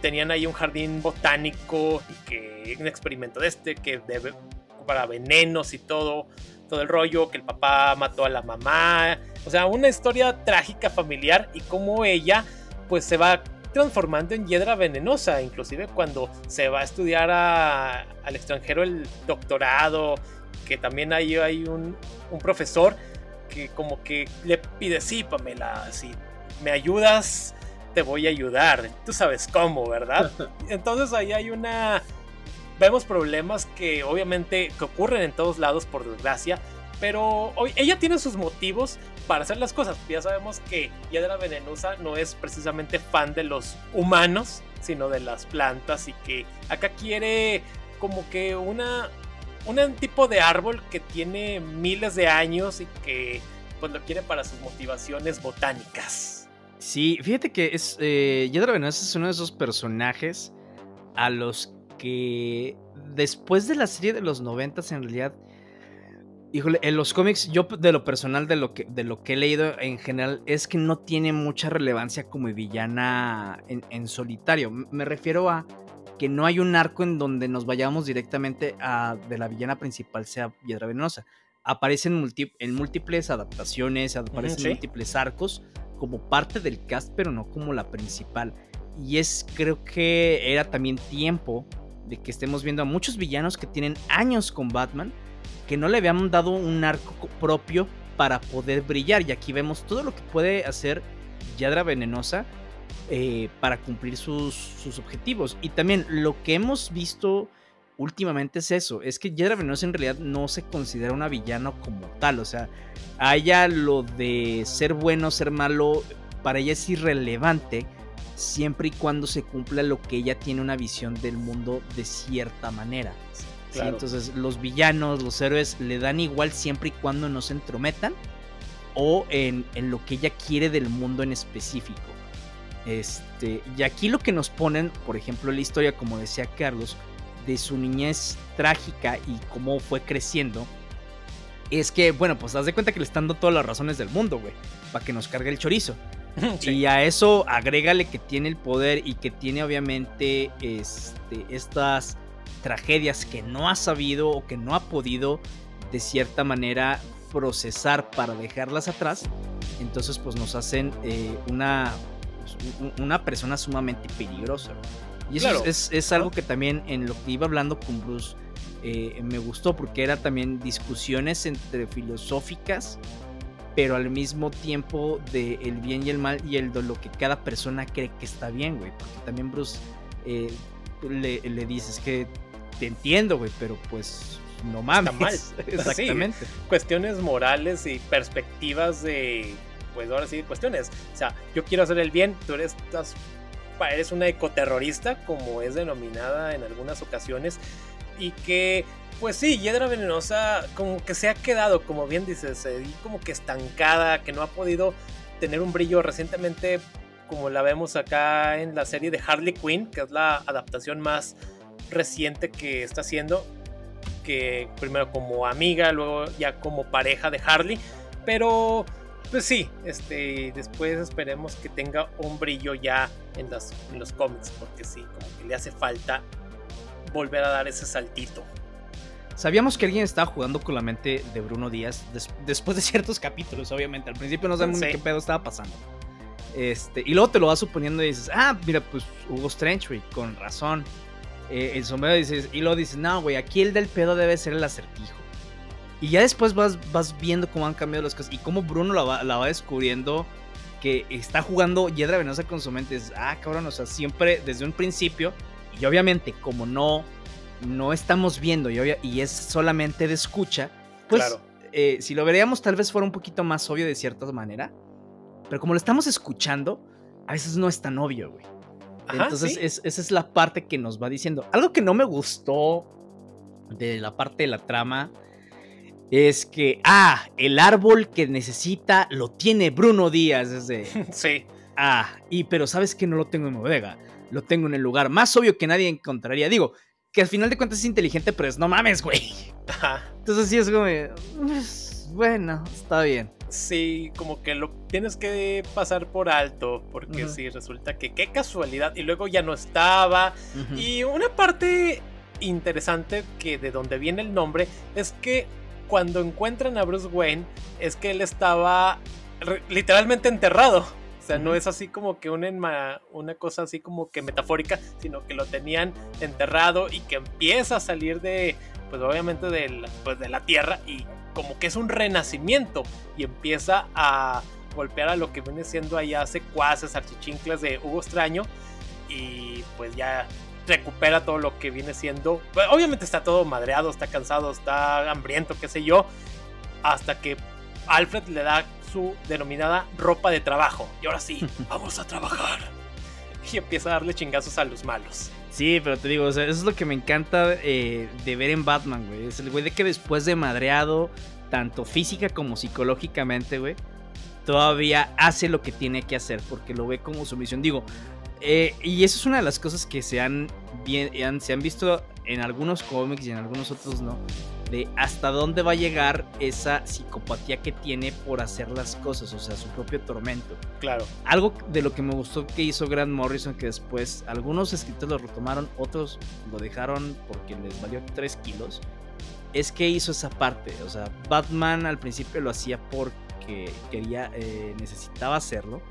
tenían ahí un jardín botánico y que un experimento de para venenos y todo el rollo, que el papá mató a la mamá, o sea, una historia trágica familiar, y cómo ella pues se va transformando en hiedra venenosa, inclusive cuando se va a estudiar al extranjero el doctorado, que también ahí hay un profesor que como que le pide, sí, Pamela, si me ayudas, te voy a ayudar, tú sabes cómo, ¿verdad? Entonces ahí hay vemos problemas que obviamente que ocurren en todos lados, por desgracia, pero ella tiene sus motivos para hacer las cosas. Ya sabemos que Hiedra Venenosa no es precisamente fan de los humanos, sino de las plantas, y que acá quiere como que un tipo de árbol que tiene miles de años y que pues lo quiere para sus motivaciones botánicas. Sí, fíjate que Hiedra Venenosa es uno de esos personajes a los que después de la serie de los 90s, en realidad, híjole, en los cómics, yo de lo personal, de lo que he leído en general, es que no tiene mucha relevancia como villana en solitario. Me refiero a que no hay un arco en donde nos vayamos directamente de la villana principal sea Hiedra Venenosa. Aparecen en múltiples adaptaciones, aparecen en múltiples arcos como parte del cast, pero no como la principal. Y creo que era también tiempo de que estemos viendo a muchos villanos que tienen años con Batman, que no le habían dado un arco propio para poder brillar. Y aquí vemos todo lo que puede hacer Hiedra Venenosa para cumplir sus objetivos. Y también lo que hemos visto últimamente es eso, es que Hiedra Venenosa en realidad no se considera una villana como tal, o sea, a ella lo de ser bueno, ser malo, para ella es irrelevante, siempre y cuando se cumpla lo que ella tiene una visión del mundo de cierta manera. Claro. ¿Sí? Entonces los villanos, los héroes, le dan igual siempre y cuando no se entrometan o en lo que ella quiere del mundo en específico. Y aquí lo que nos ponen, por ejemplo, la historia, como decía Carlos, de su niñez trágica y cómo fue creciendo, es que, bueno, pues haz de cuenta que le están dando todas las razones del mundo, güey, para que nos cargue el chorizo. Sí. Y a eso agrégale que tiene el poder y que tiene obviamente estas tragedias que no ha sabido o que no ha podido de cierta manera procesar para dejarlas atrás. Entonces pues nos hacen una persona sumamente peligrosa. Y eso, claro, es algo que también en lo que iba hablando con Bruce me gustó, porque era también discusiones entre filosóficas, pero al mismo tiempo de el bien y el mal y de lo que cada persona cree que está bien, güey, porque también Bruce le dices que te entiendo, güey, pero pues no mames, está mal. Exactamente. Sí, cuestiones morales y perspectivas de, pues ahora sí, cuestiones. O sea, yo quiero hacer el bien, tú eres una ecoterrorista, como es denominada en algunas ocasiones, y que, pues sí, Hiedra Venenosa como que se ha quedado, como bien dices, como que estancada, que no ha podido tener un brillo recientemente, como la vemos acá en la serie de Harley Quinn, que es la adaptación más reciente que está haciendo, que primero como amiga, luego ya como pareja de Harley, pero pues sí, después esperemos que tenga un brillo ya en los cómics, porque sí, como que le hace falta volver a dar ese saltito. Sabíamos que alguien estaba jugando con la mente de Bruno Díaz después de ciertos capítulos, obviamente. Al principio no sabemos ni qué pedo estaba pasando. Y luego te lo vas suponiendo y dices, ah, mira, pues Hugo Strange, güey, con razón. El sombrero dices, y luego dices, no, güey, aquí el del pedo debe ser el acertijo. Y ya después vas viendo cómo han cambiado las cosas y cómo Bruno la va descubriendo que está jugando Hiedra Venenosa con su mente. Dices, ah, cabrón, o sea, siempre desde un principio. Y obviamente, como no estamos viendo y es solamente de escucha, pues claro. Si lo veríamos tal vez fuera un poquito más obvio de cierta manera, pero como lo estamos escuchando, a veces no es tan obvio, güey. Entonces, ¿sí? Esa es la parte que nos va diciendo. Algo que no me gustó de la parte de la trama es que, el árbol que necesita lo tiene Bruno Díaz. Sí. Pero sabes que no lo tengo en mi bodega, lo tengo en el lugar más obvio que nadie encontraría. Digo, que al final de cuentas es inteligente, pero es no mames, güey. Entonces sí es como, pues, bueno, está bien. Sí, como que lo tienes que pasar por alto, porque sí, resulta que qué casualidad, y luego ya no estaba. Y una parte interesante que de donde viene el nombre es que cuando encuentran a Bruce Wayne, es que él estaba literalmente enterrado. O sea, no es así como que una cosa así como que metafórica, sino que lo tenían enterrado y que empieza a salir de, pues obviamente de la tierra, y como que es un renacimiento y empieza a golpear a lo que viene siendo allá secuaces, archichinclas de Hugo Extraño, y pues ya recupera todo lo que viene siendo. Pues obviamente está todo madreado, está cansado, está hambriento, qué sé yo, hasta que Alfred le da su denominada ropa de trabajo. Y ahora sí, vamos a trabajar. Y empieza a darle chingazos a los malos. Sí, pero te digo, o sea, eso es lo que me encanta de ver en Batman, güey. Es el güey de que después de madreado, tanto física como psicológicamente, güey, todavía hace lo que tiene que hacer porque lo ve como su misión. Digo, y eso es una de las cosas que se han visto en algunos cómics y en algunos otros no, de hasta dónde va a llegar esa psicopatía que tiene por hacer las cosas, o sea, su propio tormento. Claro. Algo de lo que me gustó que hizo Grant Morrison, que después algunos escritores lo retomaron, otros lo dejaron porque les valió 3 kilos, es que hizo esa parte. O sea, Batman al principio lo hacía porque quería, necesitaba hacerlo,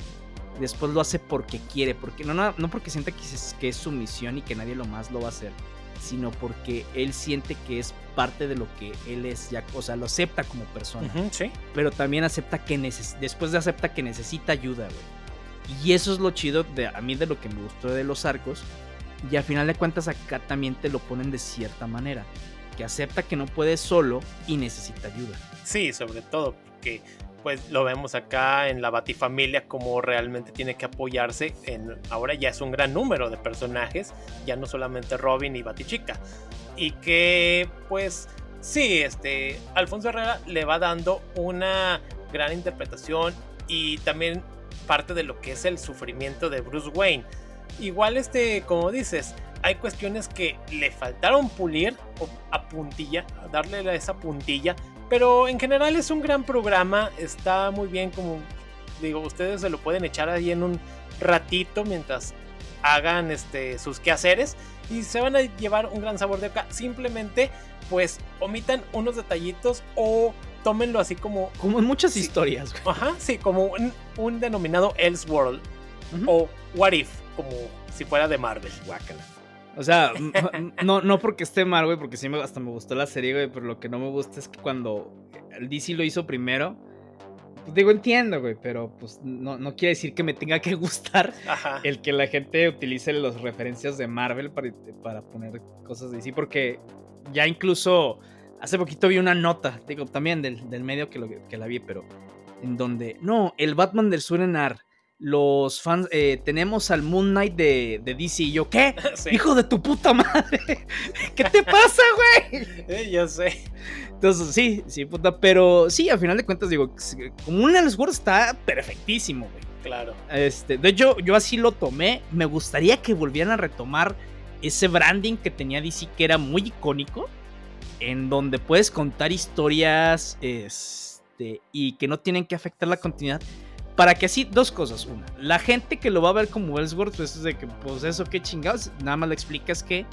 después lo hace porque quiere, porque no porque sienta que es su misión y que nadie lo más lo va a hacer, sino porque él siente que es parte de lo que él es, ya, o sea, lo acepta como persona. Sí. Pero también acepta que acepta que necesita ayuda, güey. Y eso es lo chido a mí de lo que me gustó de los arcos. Y al final de cuentas acá también te lo ponen de cierta manera, que acepta que no puede solo y necesita ayuda. Sí, sobre todo porque pues lo vemos acá en la Batifamilia como realmente tiene que apoyarse en, ahora ya es un gran número de personajes, ya no solamente Robin y Batichica, y que pues sí, Alfonso Herrera le va dando una gran interpretación y también parte de lo que es el sufrimiento de Bruce Wayne. Igual como dices, hay cuestiones que le faltaron pulir o darle esa puntilla. Pero en general es un gran programa, está muy bien, como digo, ustedes se lo pueden echar ahí en un ratito mientras hagan sus quehaceres y se van a llevar un gran sabor de boca. Simplemente pues omitan unos detallitos o tómenlo así como en muchas historias. Ajá, sí, como un denominado Elseworlds o What If, como si fuera de Marvel. Guácala. O sea, no porque esté mal, güey, porque sí hasta me gustó la serie, güey, pero lo que no me gusta es que cuando el DC lo hizo primero, pues digo, entiendo, güey, pero pues no quiere decir que me tenga que gustar el que la gente utilice las referencias de Marvel para poner cosas de DC, porque ya incluso Hace poquito vi una nota, digo, también del medio que la vi, pero en donde... No, el Batman del Sur en AR. Los fans, tenemos al Moon Knight de DC. Y yo, ¿qué? Sí. Hijo de tu puta madre. ¿Qué te pasa, güey? Yo sé. Entonces, sí, puta. Pero sí, al final de cuentas, digo, como un Elseworlds está perfectísimo, güey. Claro. De hecho, yo así lo tomé. Me gustaría que volvieran a retomar ese branding que tenía DC, que era muy icónico, en donde puedes contar historias y que no tienen que afectar la continuidad. Para que así, dos cosas. Una, la gente que lo va a ver como Elseworlds, pues es de que, pues eso, qué chingados. Nada más le explicas que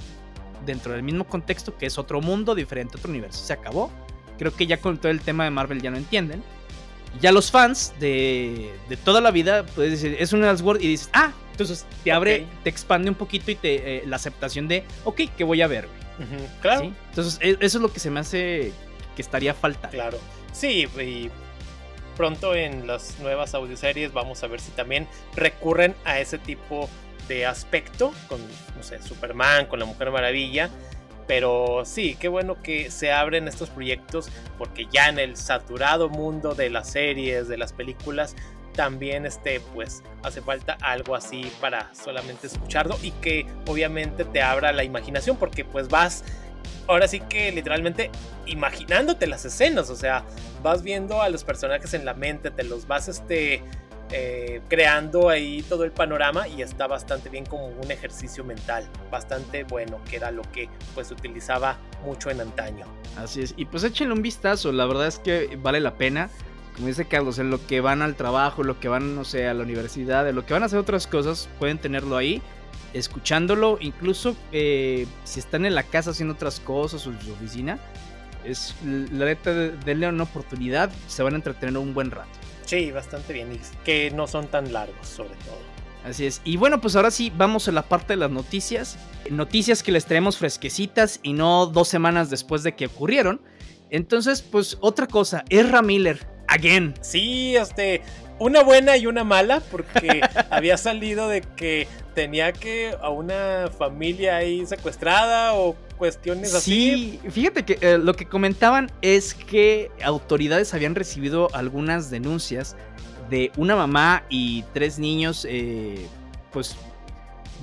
dentro del mismo contexto, que es otro mundo diferente, otro universo. Se acabó. Creo que ya con todo el tema de Marvel ya lo entienden. Ya los fans de toda la vida, puedes decir, es un Elseworlds y dices, ah, entonces te abre, te expande un poquito y te la aceptación de, ok, ¿qué voy a ver? Uh-huh, claro. ¿Sí? Entonces, eso es lo que se me hace que estaría falta. Claro. Sí, y pronto en las nuevas audioseries vamos a ver si también recurren a ese tipo de aspecto con, no sé, Superman, con la Mujer Maravilla. Pero sí, qué bueno que se abren estos proyectos, porque ya en el saturado mundo de las series, de las películas, también pues hace falta algo así para solamente escucharlo y que obviamente te abra la imaginación, porque pues vas... Ahora sí que literalmente imaginándote las escenas, o sea, vas viendo a los personajes en la mente, te los vas creando ahí todo el panorama, y está bastante bien como un ejercicio mental, bastante bueno, que era lo que pues utilizaba mucho en antaño. Así es, y pues échenle un vistazo, la verdad es que vale la pena, como dice Carlos, en lo que van al trabajo, en lo que van, no sé, a la universidad, en lo que van a hacer otras cosas, pueden tenerlo ahí. Escuchándolo, incluso si están en la casa haciendo otras cosas o en su oficina, es la neta, denle una oportunidad, se van a entretener un buen rato. Sí, bastante bien, y que no son tan largos, sobre todo. Así es, y bueno, pues ahora sí, vamos a la parte de las noticias. Noticias que les traemos fresquecitas y no 2 semanas después de que ocurrieron. Entonces, pues otra cosa, Ezra Miller, again. Sí, una buena y una mala, porque había salido de que tenía que a una familia ahí secuestrada o cuestiones así. Sí, fíjate que lo que comentaban es que autoridades habían recibido algunas denuncias de una mamá y 3 niños pues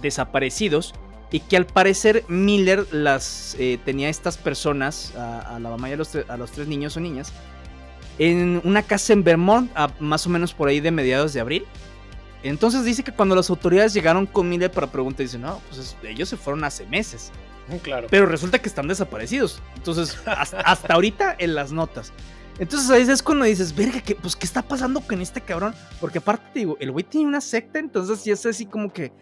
desaparecidos, y que al parecer Miller las tenía estas personas, a la mamá y a los 3 niños o niñas, en una casa en Vermont, más o menos por ahí de mediados de abril. Entonces dice que cuando las autoridades llegaron con Miller para preguntar, dicen, no, pues ellos se fueron hace meses. Claro. Pero resulta que están desaparecidos. Entonces, hasta ahorita en las notas. Entonces ahí es cuando dices, verga, ¿qué está pasando con este cabrón? Porque aparte, te digo, el güey tiene una secta, entonces sí es así como que,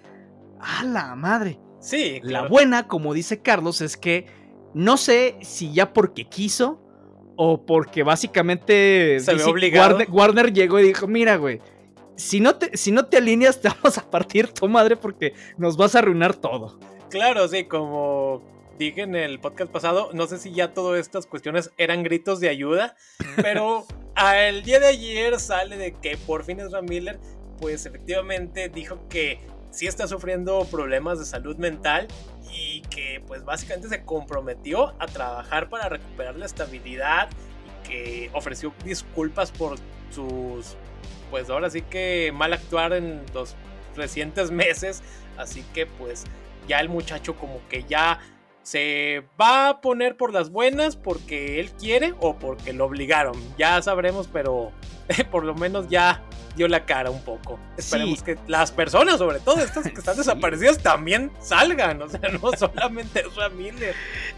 ¡ah, la madre! Sí, claro. La buena, como dice Carlos, es que no sé si ya porque quiso o porque básicamente se ve obligado. Warner llegó y dijo, mira, güey, si no te alineas, te vamos a partir tu madre porque nos vas a arruinar todo. Claro, sí, como dije en el podcast pasado, no sé si ya todas estas cuestiones eran gritos de ayuda, pero al día de ayer sale de que por fin Ezra Miller, pues efectivamente dijo que sí está sufriendo problemas de salud mental y que pues básicamente se comprometió a trabajar para recuperar la estabilidad, y que ofreció disculpas por sus... pues ahora sí que mal actuar en los recientes meses, así que pues ya el muchacho como que ya se va a poner por las buenas porque él quiere o porque lo obligaron, ya sabremos, pero por lo menos ya dio la cara un poco. Esperemos que las personas, sobre todo estas que están desaparecidas, también salgan, o sea, no solamente Ezra Miller.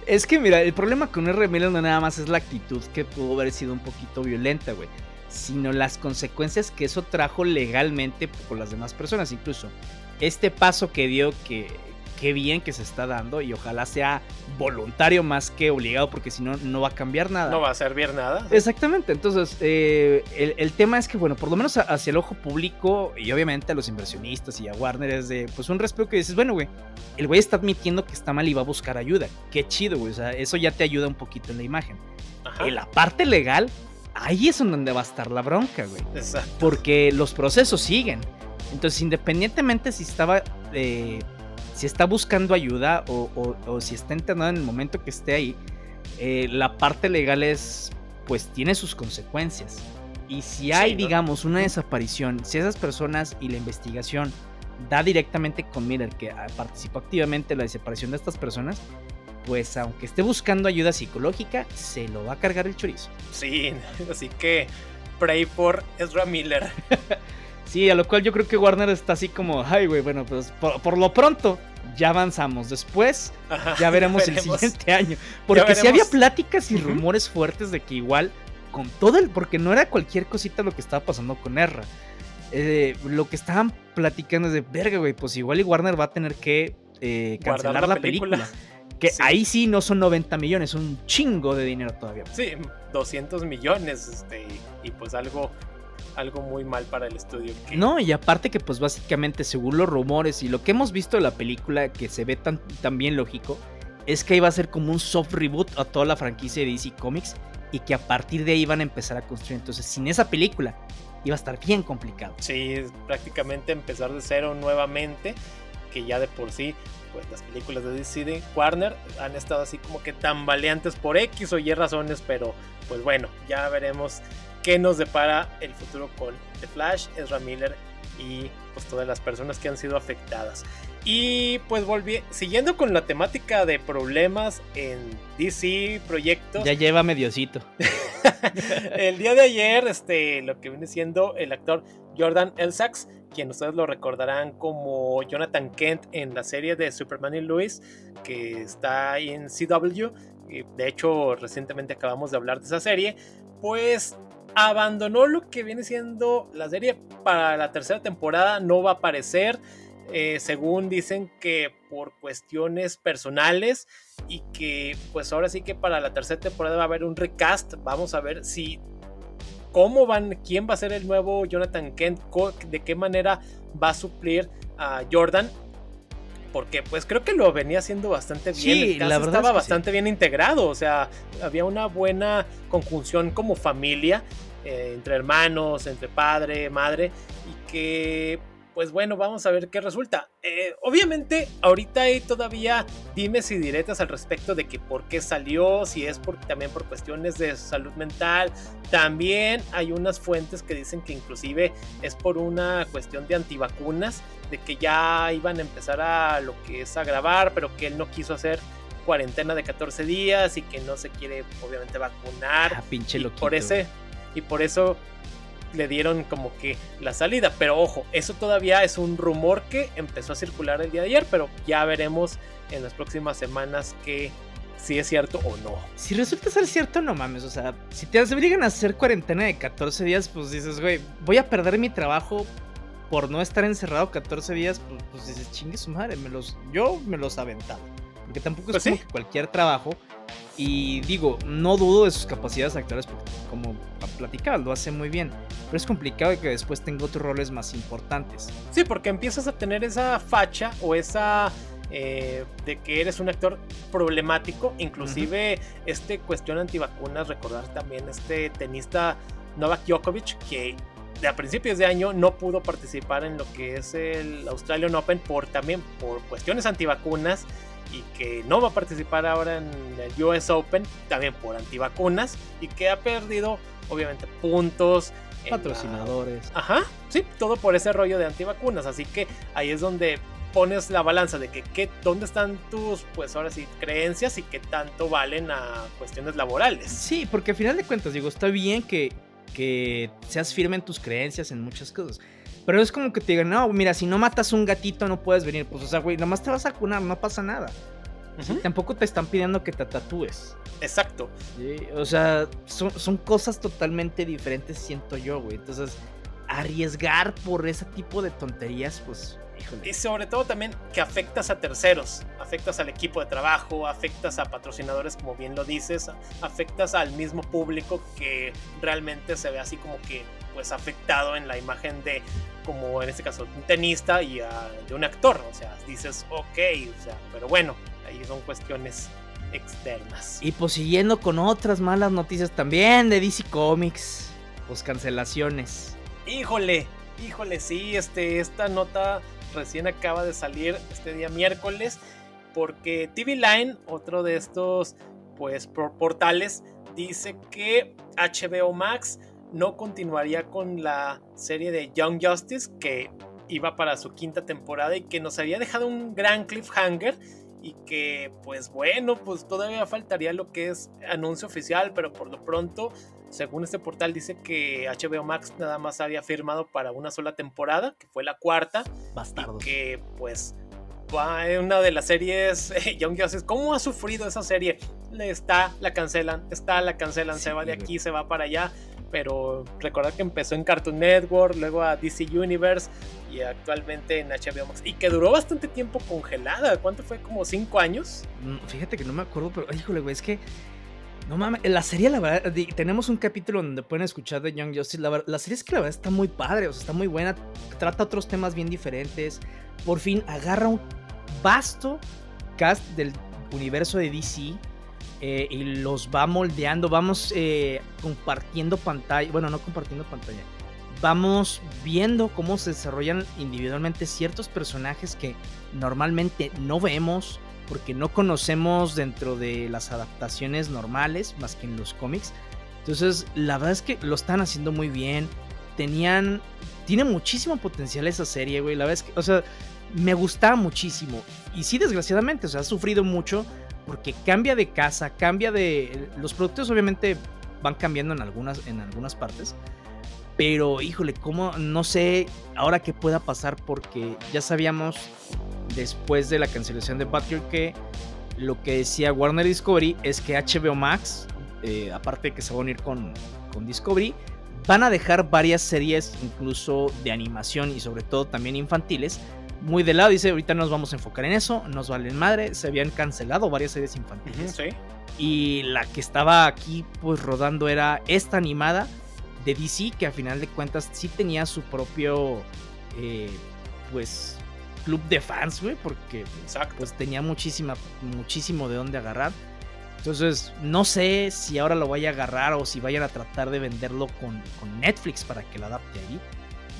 Es que mira, el problema con Ezra Miller no nada más es la actitud, que pudo haber sido un poquito violenta, güey, sino las consecuencias que eso trajo legalmente por las demás personas. Incluso este paso que dio, que qué bien que se está dando, y ojalá sea voluntario más que obligado, porque si no, no va a cambiar nada. No va a servir nada. Exactamente. Entonces, el tema es que, bueno, por lo menos hacia el ojo público y obviamente a los inversionistas y a Warner es de, pues, un respeto que dices, bueno, güey, el güey está admitiendo que está mal y va a buscar ayuda. Qué chido, güey. O sea, eso ya te ayuda un poquito en la imagen. Ajá. En la parte legal, ahí es donde va a estar la bronca, güey. Exacto. Porque los procesos siguen. Entonces, independientemente si está buscando ayuda o si está internado en el momento que esté ahí, la parte legal es, pues tiene sus consecuencias. Y si hay, sí, ¿no?, digamos, una desaparición, si esas personas y la investigación da directamente con Miller, que participó activamente en la desaparición de estas personas, pues aunque esté buscando ayuda psicológica, se lo va a cargar el chorizo. Sí, así que pray por Ezra Miller. Sí, a lo cual yo creo que Warner está así como, ay güey, bueno, pues por lo pronto ya avanzamos, después ya veremos el siguiente año. Porque sí había pláticas y rumores fuertes de que igual con todo el... porque no era cualquier cosita lo que estaba pasando con Erra. Lo que estaban platicando es de, verga güey, pues igual y Warner va a tener que cancelar la película. Que sí. Ahí sí no son 90 millones, son un chingo de dinero todavía. Sí, 200 millones, y pues algo muy mal para el estudio. Que... No, y aparte que pues básicamente según los rumores y lo que hemos visto de la película, que se ve tan bien lógico, es que iba a ser como un soft reboot a toda la franquicia de DC Comics y que a partir de ahí van a empezar a construir. Entonces, sin esa película iba a estar bien complicado. Sí, es prácticamente empezar de cero nuevamente, que ya de por sí... pues las películas de DC de Warner han estado así como que tambaleantes por X o Y razones, pero pues bueno, ya veremos qué nos depara el futuro con The Flash, Ezra Miller y pues todas las personas que han sido afectadas. Y pues siguiendo con la temática de problemas en DC proyectos. Ya lleva mediocito. El día de ayer, lo que viene siendo el actor Jordan Elsax, quien ustedes lo recordarán como Jonathan Kent en la serie de Superman y Lois, que está en CW, de hecho recientemente acabamos de hablar de esa serie, pues abandonó lo que viene siendo la serie para la tercera temporada, no va a aparecer, según dicen que por cuestiones personales, y que pues ahora sí que para la tercera temporada va a haber un recast. Vamos a ver si... ¿cómo van? ¿Quién va a ser el nuevo Jonathan Kent? ¿De qué manera va a suplir a Jordan? Porque pues creo que lo venía haciendo bastante bien. Sí, el caso la verdad estaba bastante bien integrado. O sea, había una buena conjunción como familia, entre hermanos, entre padre, madre. Y que pues bueno, vamos a ver qué resulta. Obviamente ahorita hay todavía dimes y diretas al respecto de que por qué salió, si es también por cuestiones de salud mental. También hay unas fuentes que dicen que inclusive es por una cuestión de antivacunas, de que ya iban a empezar a lo que es a grabar, pero que él no quiso hacer cuarentena de 14 días y que no se quiere obviamente vacunar. Ah, pinche loquito. Y por eso... le dieron como que la salida, pero ojo, eso todavía es un rumor que empezó a circular el día de ayer, pero ya veremos en las próximas semanas que si es cierto o no. Si resulta ser cierto, no mames, o sea, si te obligan a hacer cuarentena de 14 días, pues dices, güey, voy a perder mi trabajo por no estar encerrado 14 días, pues dices, chingue su madre, yo me los aventaba, porque tampoco es pues como sí, que cualquier trabajo. Y digo, no dudo de sus capacidades actuales, porque como platicaba, lo hace muy bien, pero es complicado que después tenga otros roles más importantes. Sí, porque empiezas a tener esa facha o esa de que eres un actor problemático. Inclusive cuestión antivacunas, recordar también tenista Novak Djokovic, que a principios de año no pudo participar en lo que es el Australian Open también por cuestiones antivacunas, y que no va a participar ahora en el US Open también por antivacunas, y que ha perdido obviamente puntos, patrocinadores, todo por ese rollo de antivacunas. Así que ahí es donde pones la balanza de que dónde están tus, pues ahora sí, creencias y qué tanto valen a cuestiones laborales. Sí, porque al final de cuentas, digo, está bien que seas firme en tus creencias en muchas cosas, pero es como que te digan, no, mira, si no matas un gatito no puedes venir. Pues, o sea, güey, nomás te vas a vacunar, no pasa nada. ¿Sí? Tampoco te están pidiendo que te tatúes. Exacto. ¿Sí? O sea, son cosas totalmente diferentes, siento yo, güey. Entonces, arriesgar por ese tipo de tonterías, pues, híjole. Y sobre todo también que afectas a terceros, afectas al equipo de trabajo, afectas a patrocinadores, como bien lo dices, afectas al mismo público que realmente se ve así como que pues afectado en la imagen de, como en este caso, un tenista y de un actor. O sea, dices, ok, o sea, pero bueno, ahí son cuestiones externas. Y pues siguiendo con otras malas noticias también de DC Comics, pues cancelaciones. Híjole, sí, esta nota recién acaba de salir este día miércoles, porque TV Line, otro de estos pues, por portales, dice que HBO Max no continuaría con la serie de Young Justice, que iba para su 5ª temporada y que nos había dejado un gran cliffhanger, y que pues bueno, pues todavía faltaría lo que es anuncio oficial, pero por lo pronto, según este portal, dice que HBO Max nada más había firmado para una sola temporada, que fue la 4ª. Bastardos. Y que pues una de las series, Young Justice, ¿cómo ha sufrido esa serie? La cancelan, sí, se va de aquí, se va para allá. Pero recordad que empezó en Cartoon Network, luego a DC Universe y actualmente en HBO Max. Y que duró bastante tiempo congelada. ¿Cuánto fue? ¿Como 5 años? Fíjate que no me acuerdo, pero híjole, güey, es que... No mames, la serie, la verdad, tenemos un capítulo donde pueden escuchar de Young Justice. La serie es que la verdad está muy padre, o sea, está muy buena. Trata otros temas bien diferentes. Por fin agarra un vasto cast del universo de DC. Y los va moldeando, vamos compartiendo pantalla, bueno, no compartiendo pantalla, vamos viendo cómo se desarrollan individualmente ciertos personajes que normalmente no vemos porque no conocemos dentro de las adaptaciones normales, más que en los cómics. Entonces, la verdad es que lo están haciendo muy bien. Tiene muchísimo potencial esa serie, güey, la verdad es que, o sea, me gustaba muchísimo. Y sí, desgraciadamente, o sea, ha sufrido mucho porque cambia de casa, cambia de... Los productos obviamente van cambiando en algunas partes, pero híjole, cómo no sé ahora qué pueda pasar, porque ya sabíamos después de la cancelación de Batgirl que lo que decía Warner Discovery es que HBO Max, aparte de que se va a unir con Discovery, van a dejar varias series incluso de animación y sobre todo también infantiles muy de lado. Dice, ahorita nos vamos a enfocar en eso, nos valen madre. Se habían cancelado varias series infantiles. Uh-huh, sí. Y la que estaba aquí pues rodando era esta animada de DC, que a final de cuentas sí tenía su propio pues club de fans, güey, porque pues tenía muchísimo de dónde agarrar. Entonces no sé si ahora lo vaya a agarrar o si vayan a tratar de venderlo con Netflix para que la adapte ahí.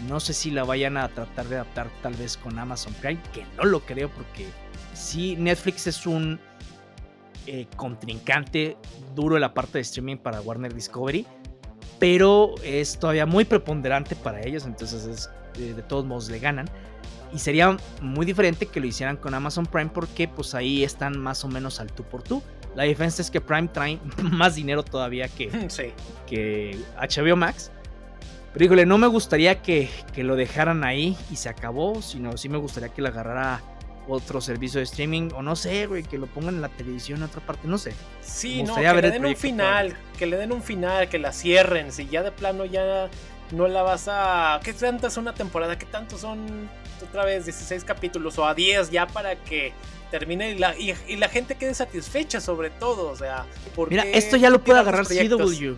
No sé si la vayan a tratar de adaptar tal vez con Amazon Prime, que no lo creo, porque sí, Netflix es un contrincante duro en la parte de streaming para Warner Discovery, pero es todavía muy preponderante para ellos, entonces de todos modos le ganan. Y sería muy diferente que lo hicieran con Amazon Prime, porque pues ahí están más o menos al tú por tú. La diferencia es que Prime trae más dinero todavía que HBO Max. Pero híjole, no me gustaría que lo dejaran ahí y se acabó, sino sí me gustaría que lo agarrara otro servicio de streaming, o no sé, güey, que lo pongan en la televisión en otra parte, no sé. Sí, no, que le den un final, que la cierren. Si ya de plano ya no la vas a... ¿Qué tanto es una temporada? ¿Qué tanto son otra vez 16 capítulos o a 10 ya para que termine y la gente quede satisfecha sobre todo? O sea, porque... Mira, esto ya lo puede agarrar CW.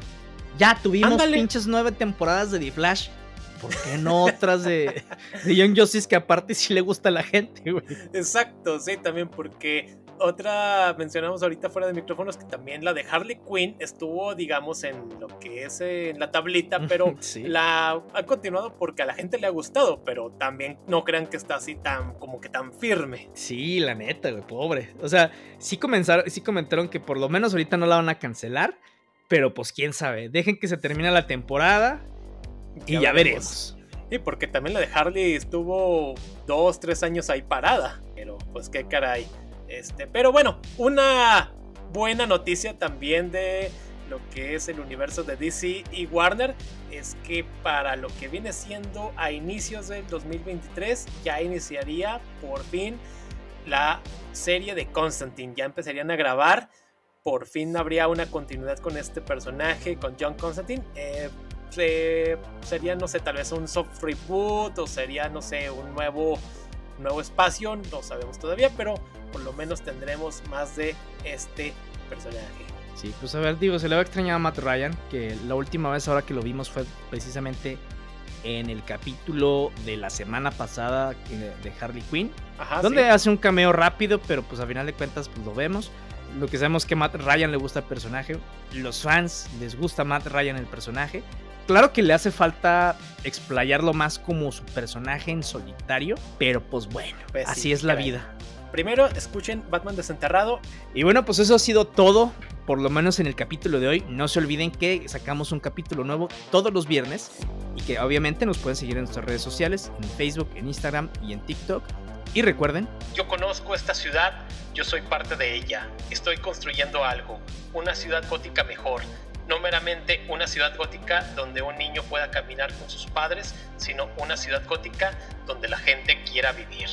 Ya tuvimos, ándale, pinches 9 temporadas de The Flash. ¿Por qué no otras de Young Justice, que aparte sí le gusta a la gente, güey? Exacto, sí, también porque otra mencionamos ahorita fuera de micrófonos, que también la de Harley Quinn estuvo, digamos, en lo que es en la tablita, pero sí, la ha continuado porque a la gente le ha gustado, pero también no crean que está así tan, como que tan firme. Sí, la neta, güey, pobre. O sea, sí comentaron que por lo menos ahorita no la van a cancelar. Pero pues quién sabe, dejen que se termine la temporada y ya veremos. Sí, porque también la de Harley estuvo 2-3 años ahí parada. Pero pues qué caray. Pero bueno, una buena noticia también de lo que es el universo de DC y Warner es que para lo que viene siendo a inicios del 2023 ya iniciaría por fin la serie de Constantine. Ya empezarían a grabar. Por fin habría una continuidad con este personaje, con John Constantine. Sería, no sé, tal vez un soft reboot, o sería, no sé, un nuevo espacio, no sabemos todavía, pero por lo menos tendremos más de este personaje. Sí, pues a ver, digo, se le va a extrañar a Matt Ryan, que la última vez ahora que lo vimos fue precisamente en el capítulo de la semana pasada de Harley Quinn, ajá, donde sí hace un cameo rápido, pero pues a final de cuentas pues lo vemos. Lo que sabemos es que a Matt Ryan le gusta el personaje. Los fans les gusta a Matt Ryan el personaje. Claro que le hace falta explayarlo más como su personaje en solitario, pero pues bueno, pues así sí, es la vida. Primero escuchen Batman Desenterrado. Y bueno, pues eso ha sido todo por lo menos en el capítulo de hoy. No se olviden que sacamos un capítulo nuevo todos los viernes y que obviamente nos pueden seguir en nuestras redes sociales, en Facebook, en Instagram y en TikTok. Y recuerden, yo conozco esta ciudad, yo soy parte de ella, estoy construyendo algo, una ciudad gótica mejor, no meramente una ciudad gótica donde un niño pueda caminar con sus padres, sino una ciudad gótica donde la gente quiera vivir.